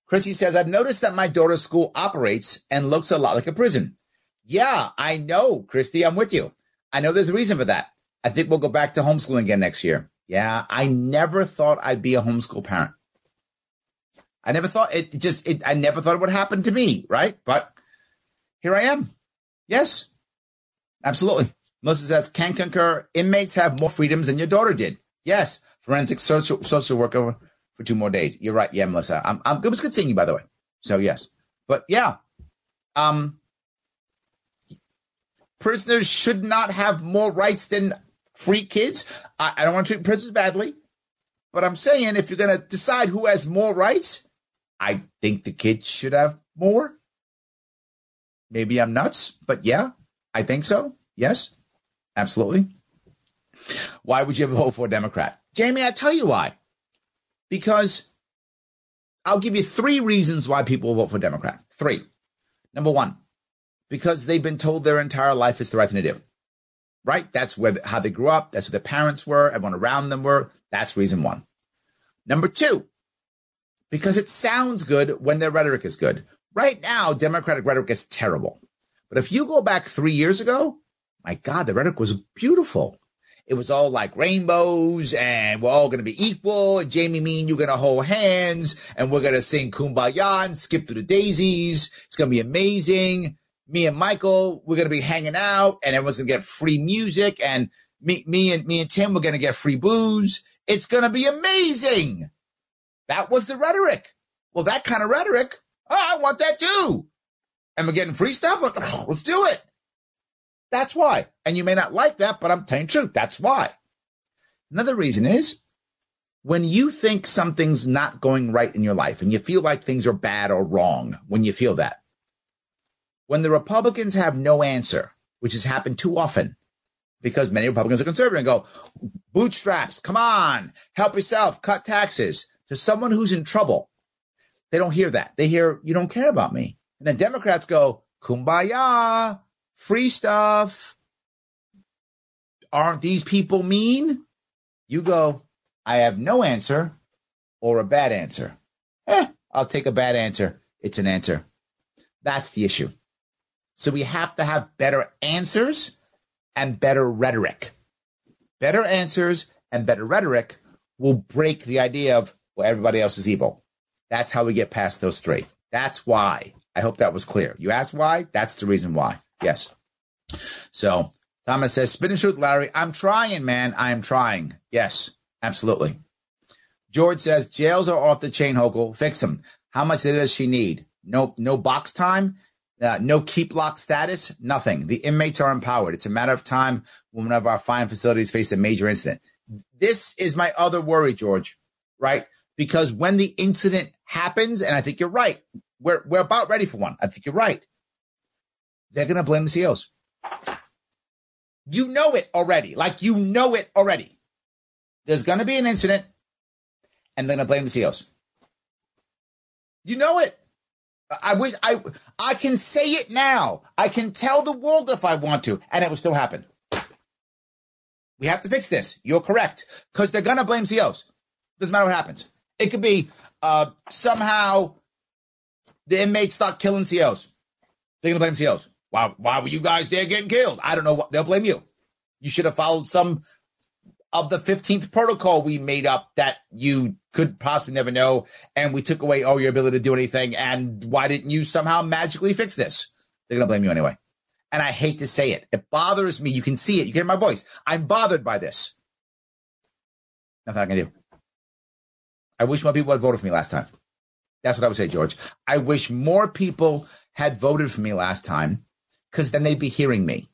Chrissy says, I've noticed that my daughter's school operates and looks a lot like a prison. Yeah, I know, Christy. I'm with you. I know there's a reason for that. I think we'll go back to homeschooling again next year. Yeah, I never thought I'd be a homeschool parent. I never thought it just, it, I never thought it would happen to me, right? But here I am. Yes, absolutely. Melissa says, can concur, inmates have more freedoms than your daughter did. Yes, forensic social, social worker for two more days. You're right. Yeah, Melissa. I'm, I'm, it was good seeing you, by the way. So, yes. But, yeah. Um, prisoners should not have more rights than free kids. I, I don't want to treat prisoners badly. But I'm saying if you're going to decide who has more rights, I think the kids should have more. Maybe I'm nuts. But, yeah, I think so. Yes, absolutely. Why would you ever vote for a Democrat? Jamie, I tell you why. Because I'll give you three reasons why people vote for Democrat. Three. Number one, because they've been told their entire life it's the right thing to do. Right? That's where how they grew up. That's what their parents were. Everyone around them were. That's reason one. Number two, because it sounds good when their rhetoric is good. Right now, Democratic rhetoric is terrible. But if you go back three years ago, my God, the rhetoric was beautiful. It was all like rainbows and we're all going to be equal. And Jamie, me and you're going to hold hands and we're going to sing Kumbaya and skip through the daisies. It's going to be amazing. Me and Michael, we're going to be hanging out and everyone's going to get free music. And me, me and me and Tim, we're going to get free booze. It's going to be amazing. That was the rhetoric. Well, that kind of rhetoric, oh, I want that too. And we're getting free stuff. Oh, let's do it. That's why. And you may not like that, but I'm telling you the truth. That's why. Another reason is when you think something's not going right in your life and you feel like things are bad or wrong, when you feel that, when the Republicans have no answer, which has happened too often because many Republicans are conservative and go, bootstraps, come on, help yourself, cut taxes. To someone who's in trouble, they don't hear that. They hear, you don't care about me. And then Democrats go, kumbaya. Free stuff. Aren't these people mean? You go, I have no answer or a bad answer. Eh, I'll take a bad answer. It's an answer. That's the issue. So we have to have better answers and better rhetoric. Better answers and better rhetoric will break the idea of, well, everybody else is evil. That's how we get past those three. That's why. I hope that was clear. You asked why? That's the reason why. Yes. So Thomas says, spinning truth, Larry. I'm trying, man. I am trying. Yes, absolutely. George says, jails are off the chain, Hochul. Fix them. How much does she need? No, no box time, uh, no keep lock status, nothing. The inmates are empowered. It's a matter of time when one of our fine facilities face a major incident. This is my other worry, George, right? Because when the incident happens, and I think you're right, we're, we're about ready for one. I think you're right. They're going to blame the C Os. You know it already. Like, you know it already. There's going to be an incident, and they're going to blame the C Os. You know it. I wish I I can say it now. I can tell the world if I want to, and it will still happen. We have to fix this. You're correct, because they're going to blame C Os. Doesn't matter what happens. It could be uh, somehow the inmates start killing C Os. They're going to blame C Os. Why, why were you guys there getting killed? I don't know. What, they'll blame you. You should have followed some of the fifteenth protocol we made up that you could possibly never know, and we took away all your ability to do anything, and why didn't you somehow magically fix this? They're going to blame you anyway. And I hate to say it. It bothers me. You can see it. You can hear my voice. I'm bothered by this. Nothing I can do. I wish more people had voted for me last time. That's what I would say, George. I wish more people had voted for me last time, because then they'd be hearing me.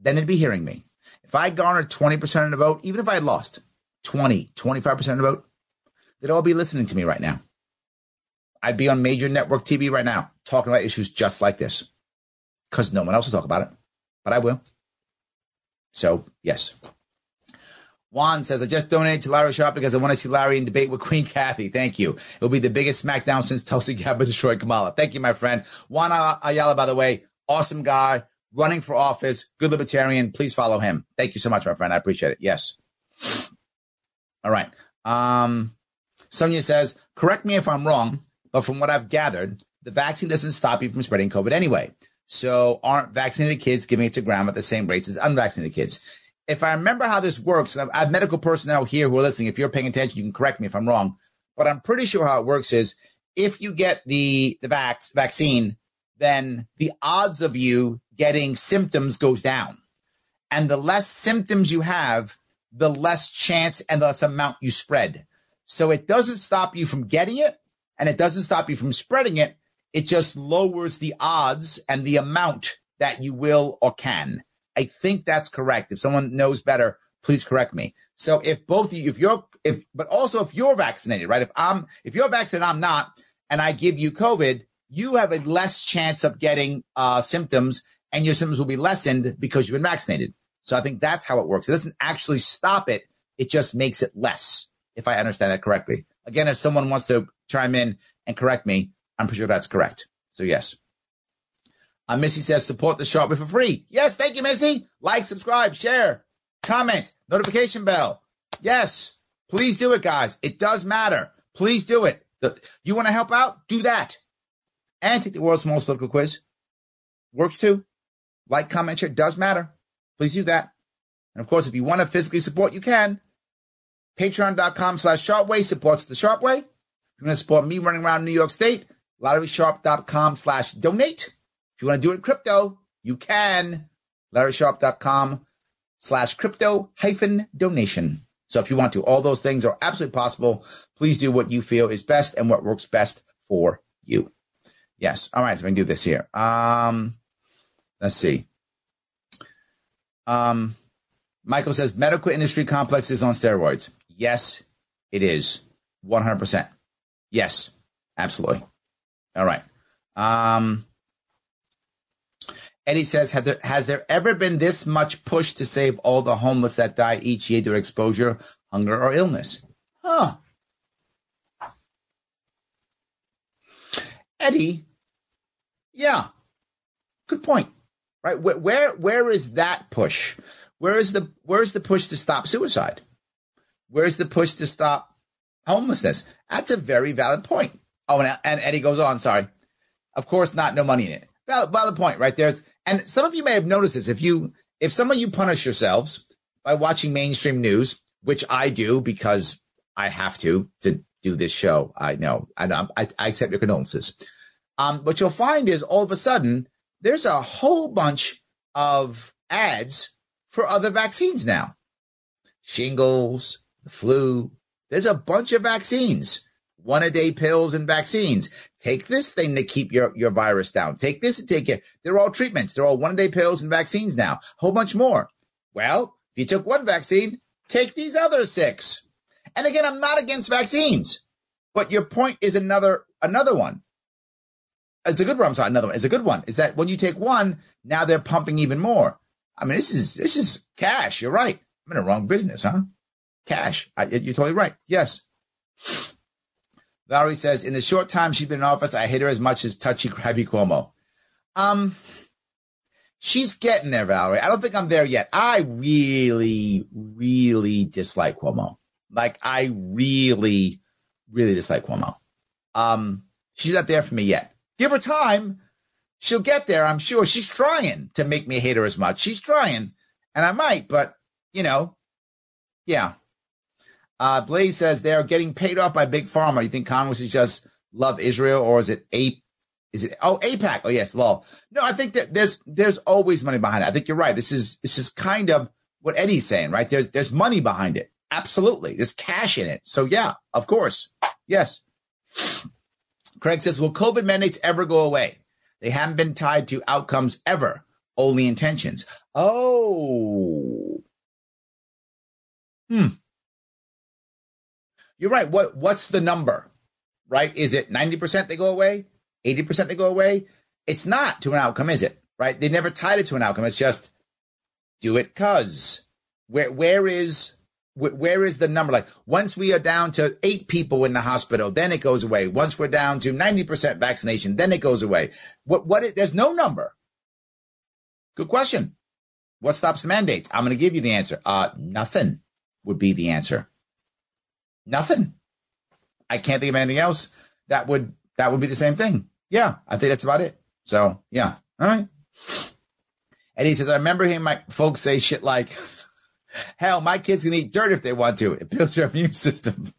Then they'd be hearing me. If I garnered twenty percent of the vote, even if I had lost twenty, twenty-five percent of the vote, they'd all be listening to me right now. I'd be on major network T V right now talking about issues just like this, because no one else will talk about it, but I will. So, yes. Juan says, I just donated to Larry Sharpe because I want to see Larry in debate with Queen Kathy. Thank you. It will be the biggest smackdown since Tulsi Gabbard destroyed Kamala. Thank you, my friend. Juan Ayala, by the way, awesome guy, running for office, good libertarian. Please follow him. Thank you so much, my friend. I appreciate it. Yes. All right. Um, Sonia says, correct me if I'm wrong, but from what I've gathered, the vaccine doesn't stop you from spreading COVID anyway. So aren't vaccinated kids giving it to grandma at the same rates as unvaccinated kids? If I remember how this works, and I have medical personnel here who are listening. If you're paying attention, you can correct me if I'm wrong. But I'm pretty sure how it works is if you get the, the vax, vaccine, then the odds of you getting symptoms goes down. And the less symptoms you have, the less chance and the less amount you spread. So it doesn't stop you from getting it, and it doesn't stop you from spreading it. It just lowers the odds and the amount that you will or can. I think that's correct. If someone knows better, please correct me. So if both of you, if you're, if, but also if you're vaccinated, right? If I'm, if you're vaccinated, I'm not, and I give you COVID, you have a less chance of getting uh, symptoms, and your symptoms will be lessened because you've been vaccinated. So I think that's how it works. It doesn't actually stop it. It just makes it less, if I understand that correctly. Again, if someone wants to chime in and correct me, I'm pretty sure that's correct. So, yes. Uh, Missy says, support the Sharpe for free. Yes, thank you, Missy. Like, subscribe, share, comment, notification bell. Yes, please do it, guys. It does matter. Please do it. The, you want to help out? Do that. And take the world's smallest political quiz. Works too. Like, comment, share. Does matter. Please do that. And, of course, if you want to physically support, you can. Patreon.com slash Sharpeway supports the Sharpe Way. If you want to support me running around New York State, LarrySharpe.com slash donate. If you want to do it in crypto, you can. LarrySharpe.com slash crypto hyphen donation. So if you want to, all those things are absolutely possible. Please do what you feel is best and what works best for you. Yes. All right. So we can do this here. Um, let's see. Um, Michael says medical industry complex is on steroids. Yes, it is. one hundred percent. Yes, absolutely. All right. Um, Eddie says, has there, has there ever been this much push to save all the homeless that die each year due to exposure, hunger, or illness? Huh. Eddie, yeah, good point, right? Where, where where is that push? Where is the where is the push to stop suicide? Where is the push to stop homelessness? That's a very valid point. Oh, and, and Eddie goes on. Sorry, of course not. No money in it. Valid, valid point, right there. And some of you may have noticed this. If you if some of you punish yourselves by watching mainstream news, which I do because I have to to. do this show. I know. I know. I, I accept your condolences. Um, what you'll find is all of a sudden there's a whole bunch of ads for other vaccines now. Shingles, the flu. There's a bunch of vaccines. One a day pills and vaccines. Take this thing to keep your, your virus down. Take this and take it. They're all treatments. They're all one a day pills and vaccines now. A whole bunch more. Well, if you took one vaccine, take these other six. And again, I'm not against vaccines, but your point is another another one. It's a good one. I'm sorry, another one. It's a good one. Is that when you take one, now they're pumping even more. I mean, this is this is cash. You're right. I'm in the wrong business, huh? Cash. I, you're totally right. Yes. Larry says, in the short time she's been in office, I hate her as much as touchy, grabby Cuomo. Um, she's getting there, Valerie. I don't think I'm there yet. I really, really dislike Cuomo. Like, I really, really dislike Cuomo. Um, she's not there for me yet. Give her time. She'll get there, I'm sure. She's trying to make me hate her as much. She's trying, and I might, but, you know, yeah. Uh, Blaze says they are getting paid off by Big Pharma. You think Congress is just love Israel, or is it a, is it oh AIPAC? Oh yes, lol. No, I think that there's there's always money behind it. I think you're right. This is this is kind of what Eddie's saying, right? There's there's money behind it. Absolutely, there's cash in it. So yeah, of course, yes. Craig says, will COVID mandates ever go away? They haven't been tied to outcomes ever, only intentions. Oh, hmm. You're right. What what's the number, right? Is it ninety percent they go away? eighty percent they go away? It's not to an outcome, is it? Right? They never tied it to an outcome. It's just do it because. Where where is where, where is the number? Like once we are down to eight people in the hospital, then it goes away. Once we're down to ninety percent vaccination, then it goes away. What what? It, there's no number. Good question. What stops the mandates? I'm going to give you the answer. Uh, nothing would be the answer. Nothing. I can't think of anything else that would that would be the same thing. Yeah, I think that's about it. So yeah, all right. And he says, I remember hearing my folks say shit like, "Hell, my kids can eat dirt if they want to. It builds your immune system."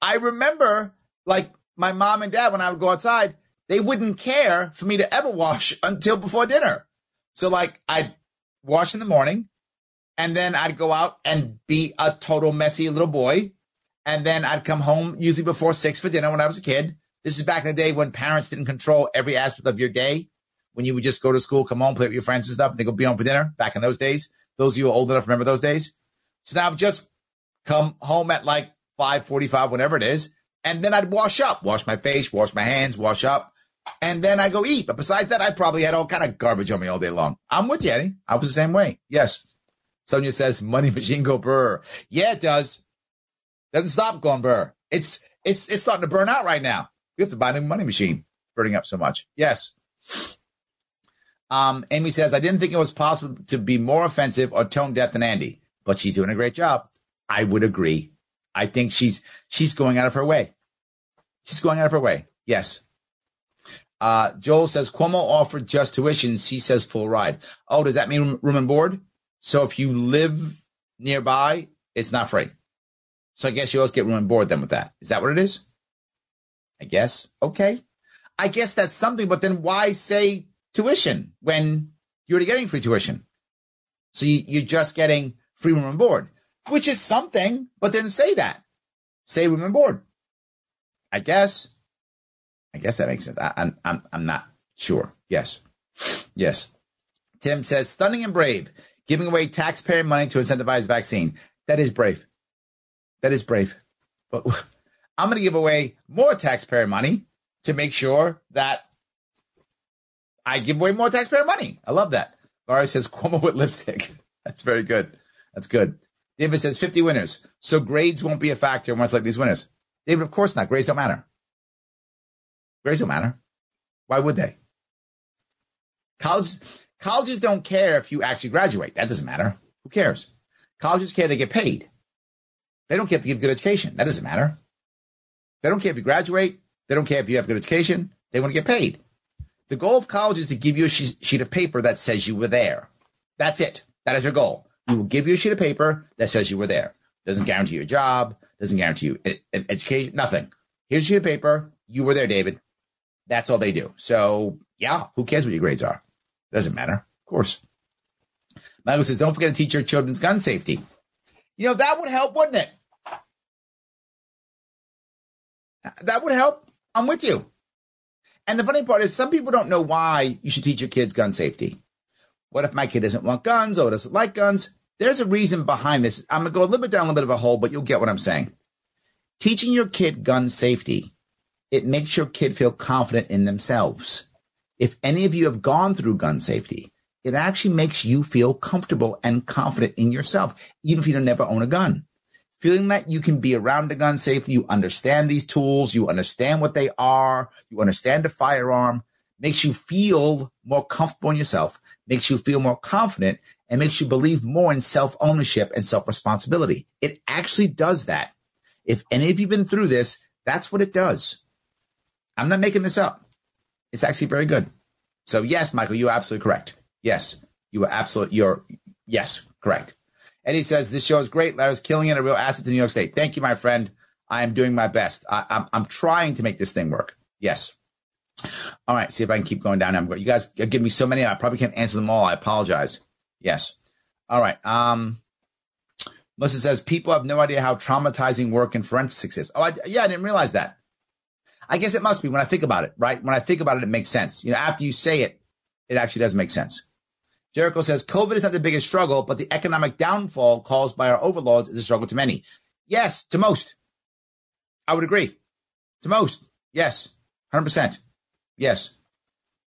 I remember, like my mom and dad, when I would go outside, they wouldn't care for me to ever wash until before dinner. So like, I'd wash in the morning, and then I'd go out and be a total messy little boy. And then I'd come home usually before six for dinner when I was a kid. This is back in the day when parents didn't control every aspect of your day, when you would just go to school, come home, play with your friends and stuff, and they go be home for dinner back in those days. Those of you who are old enough remember those days. So now I'd just come home at like five forty-five, whatever it is, and then I'd wash up, wash my face, wash my hands, wash up, and then I go eat. But besides that, I probably had all kind of garbage on me all day long. I'm with you, Eddie. I was the same way. Yes. Sonia says, money machine go brr. Yeah, it does. Doesn't stop going burr. It's it's it's starting to burn out right now. We have to buy a new money machine. Burning up so much. Yes. Um, Amy says, I didn't think it was possible to be more offensive or tone deaf than Andy, but she's doing a great job. I would agree. I think she's she's going out of her way. She's going out of her way. Yes. Uh, Joel says Cuomo offered just tuitions. He says full ride. Oh, does that mean room and board? So if you live nearby, it's not free. So I guess you always get room and board then with that. Is that what it is? I guess. Okay. I guess that's something, but then why say tuition when you're already getting free tuition? So you, you're just getting free room and board, which is something, but then say that. Say room and board. I guess. I guess that makes sense. I, I'm, I'm, I'm not sure. Yes. Yes. Tim says, stunning and brave, giving away taxpayer money to incentivize vaccine. That is brave. That is brave. But I'm going to give away more taxpayer money to make sure that I give away more taxpayer money. I love that. Larry says, Cuomo with lipstick. That's very good. That's good. David says, fifty winners. So grades won't be a factor once like these winners. David, of course not. Grades don't matter. Grades don't matter. Why would they? College, colleges don't care if you actually graduate. That doesn't matter. Who cares? Colleges care they get paid. They don't care if you have good education. That doesn't matter. They don't care if you graduate. They don't care if you have good education. They want to get paid. The goal of college is to give you a sheet of paper that says you were there. That's it. That is your goal. We will give you a sheet of paper that says you were there. Doesn't guarantee you a job. Doesn't guarantee you education. Nothing. Here's a sheet of paper. You were there, David. That's all they do. So, yeah, who cares what your grades are? Doesn't matter. Of course. Michael says, don't forget to teach your children's gun safety. You know, that would help, wouldn't it? That would help. I'm with you. And the funny part is some people don't know why you should teach your kids gun safety. What if my kid doesn't want guns or doesn't like guns? There's a reason behind this. I'm going to go a little bit down a little bit of a hole, but you'll get what I'm saying. Teaching your kid gun safety, it makes your kid feel confident in themselves. If any of you have gone through gun safety, it actually makes you feel comfortable and confident in yourself, even if you don't ever own a gun. doing that, you can be around a gun safely. You understand these tools. You understand what they are. You understand a firearm. Makes you feel more comfortable in yourself, makes you feel more confident, and makes you believe more in self-ownership and self-responsibility. It actually does that. If any of you've been through this, that's what it does. I'm not making this up. It's actually very good. So yes, Michael, you're absolutely correct. Yes, you are absolutely, you're, yes, correct. Eddie says, this show is great. Larry's killing it, a real asset to New York State. Thank you, my friend. I am doing my best. I, I'm, I'm trying to make this thing work. Yes. All right, see if I can keep going down. You guys give me so many, I probably can't answer them all. I apologize. Yes. All right. Um, Melissa says, people have no idea how traumatizing work in forensics is. Oh, I, yeah, I didn't realize that. I guess it must be when I think about it, right? When I think about it, it makes sense. You know, after you say it, it actually does make sense. Jericho says, COVID is not the biggest struggle, but the economic downfall caused by our overlords is a struggle to many. Yes, to most. I would agree. To most. Yes. one hundred percent. Yes.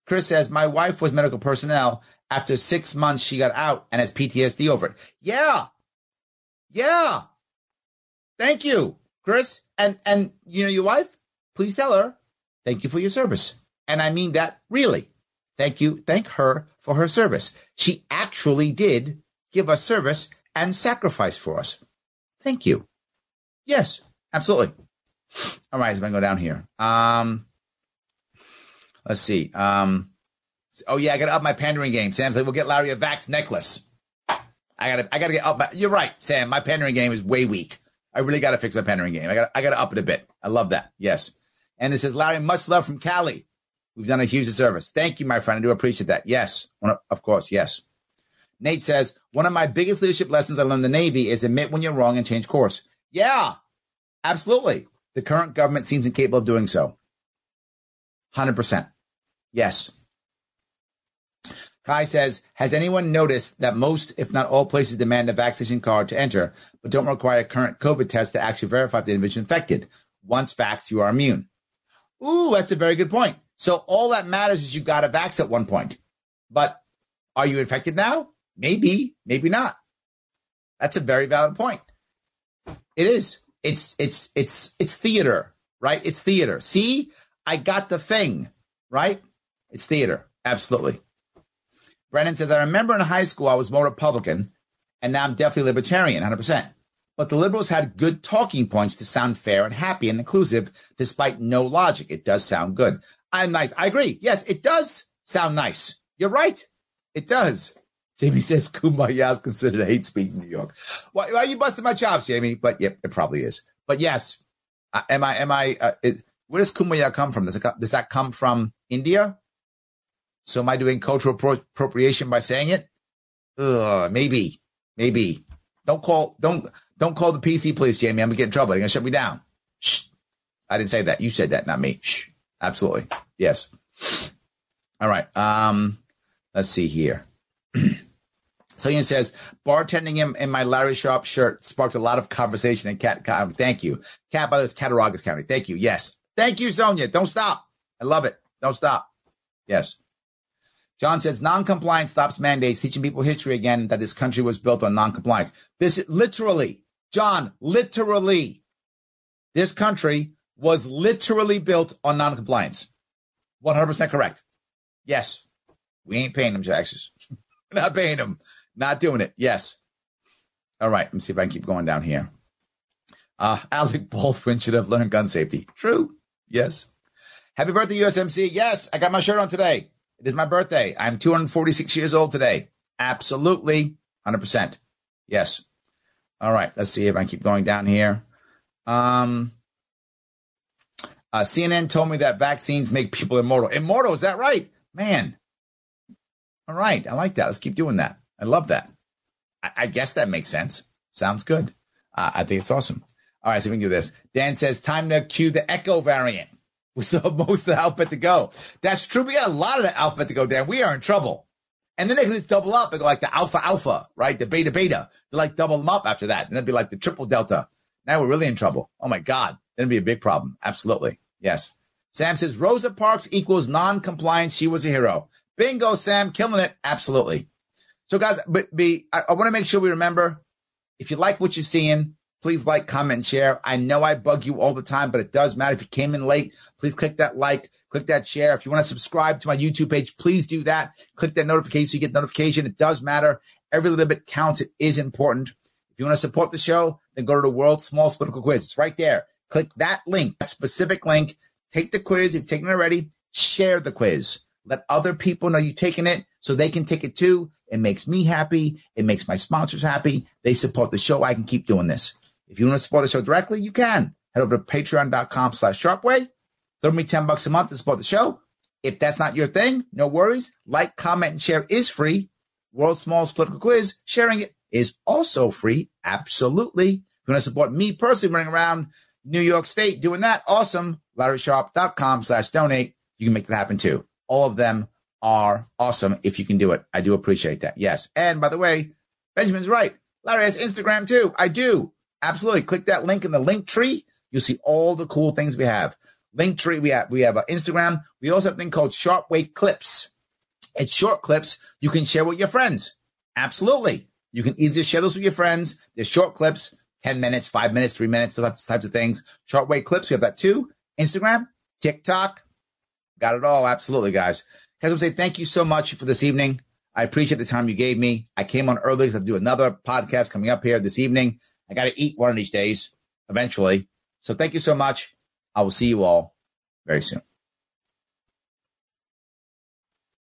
Chris says, my wife was medical personnel. After six months, she got out and has P T S D over it. Yeah. Yeah. Thank you, Chris. And, and you know, your wife, please tell her, thank you for your service. And I mean that really. Thank you. Thank her for her service. She actually did give us service and sacrifice for us. Thank you. Yes, absolutely. All right. So I'm going to go down here. Um, Let's see. Um, oh, yeah, I got to up my pandering game. Sam's like, we'll get Larry a vax necklace. I got to I gotta get up. My, you're right, Sam. My pandering game is way weak. I really got to fix my pandering game. I got I got to up it a bit. I love that. Yes. And it says, Larry, much love from Cali. We've done a huge service. Thank you, my friend. I do appreciate that. Yes. One of, of course, yes. Nate says, one of my biggest leadership lessons I learned in the Navy is admit when you're wrong and change course. Yeah, absolutely. The current government seems incapable of doing so. one hundred percent. Yes. Kai says, has anyone noticed that most, if not all places, demand a vaccination card to enter, but don't require a current COVID test to actually verify if the individual is infected? Once vaxxed, you are immune. Ooh, that's a very good point. So all that matters is you got a vax at one point. But are you infected now? Maybe, maybe not. That's a very valid point. It is. It's, it's, it's, it's theater, right? It's theater. See, I got the thing. Right? It's theater. Absolutely. Brennan says, I remember in high school I was more Republican, and now I'm definitely libertarian, one hundred percent. But the liberals had good talking points to sound fair and happy and inclusive, despite no logic. It does sound good. I'm nice. I agree. Yes, it does sound nice. You're right. It does. Jamie says, Kumbaya is considered hate speech in New York. Why, why are you busting my chops, Jamie? But yeah, it probably is. But yes, I, am I, am I, uh, it, where does Kumbaya come from? Does, it, does that come from India? So am I doing cultural pro- appropriation by saying it? Ugh, maybe, maybe. Don't call, don't, don't call the P C police, Jamie. I'm gonna get in trouble. They're gonna shut me down. Shh. I didn't say that. You said that, not me. Shh. Absolutely. Yes. All right. Um. Let's see here. Cillian says, bartending him in my Larry Sharpe shirt sparked a lot of conversation in Cat. Cat thank you. Cat by this Cattaraugus County. Thank you. Yes. Thank you, Sonia. Don't stop. I love it. Don't stop. Yes. John says, noncompliance stops mandates, teaching people history again that this country was built on noncompliance. This is literally, John, literally, this country was literally built on noncompliance. one hundred percent correct. Yes. We ain't paying them taxes. We're not paying them. Not doing it. Yes. All right. Let me see if I can keep going down here. Uh, Alec Baldwin should have learned gun safety. True. Yes. Happy birthday, U S M C. Yes. I got my shirt on today. It is my birthday. I'm two hundred forty-six years old today. Absolutely. one hundred percent. Yes. All right. Let's see if I can keep going down here. Um, uh, C N N told me that vaccines make people immortal. Immortal. Is that right? Man. All right. I like that. Let's keep doing that. I love that. I, I guess that makes sense. Sounds good. Uh, I think it's awesome. All right, so we can do this. Dan says, time to cue the echo variant. We still have most of the alphabet to go. That's true. We got a lot of the alphabet to go, Dan. We are in trouble. And then they can just double up and go like the alpha alpha, right? The beta beta. They like double them up after that. And it'd be like the triple delta. Now we're really in trouble. Oh, my God. That'd be a big problem. Absolutely. Yes. Sam says, Rosa Parks equals non-compliance. She was a hero. Bingo, Sam. Killing it. Absolutely. So, guys, but be, I, I want to make sure we remember, if you like what you're seeing, Please like, comment, share. I know I bug you all the time, but it does matter. If you came in late, please click that like, click that share. If you want to subscribe to my YouTube page, please do that. Click that notification so you get notification. It does matter. Every little bit counts. It is important. If you want to support the show, then go to the world's smallest political quiz. It's right there. Click that link, that specific link. Take the quiz. If you've taken it already, share the quiz. Let other people know you've taken it so they can take it too. It makes me happy. It makes my sponsors happy. They support the show. I can keep doing this. If you want to support the show directly, you can. Head over to patreon.com slash sharpeway. Throw me ten bucks a month to support the show. If that's not your thing, no worries. Like, comment, and share is free. World's Smallest Political Quiz, sharing it is also free. Absolutely. If you want to support me personally running around New York State doing that, awesome. LarrySharpe.com slash donate. You can make that happen too. All of them are awesome if you can do it. I do appreciate that. Yes. And by the way, Benjamin's right. Larry has Instagram too. I do. Absolutely. Click that link in the link tree. You'll see all the cool things we have. Link tree. We have, we have uh, Instagram. We also have a thing called Sharpeway Clips. It's short clips you can share with your friends. Absolutely. You can easily share those with your friends. They're short clips, ten minutes, five minutes, three minutes, those types of things. Sharpeway Clips. We have that too. Instagram, TikTok. Got it all. Absolutely, guys. Guys, I want to say thank you so much for this evening. I appreciate the time you gave me. I came on early because I'll do another podcast coming up here this evening. I got to eat one of these days eventually. So thank you so much. I will see you all very soon.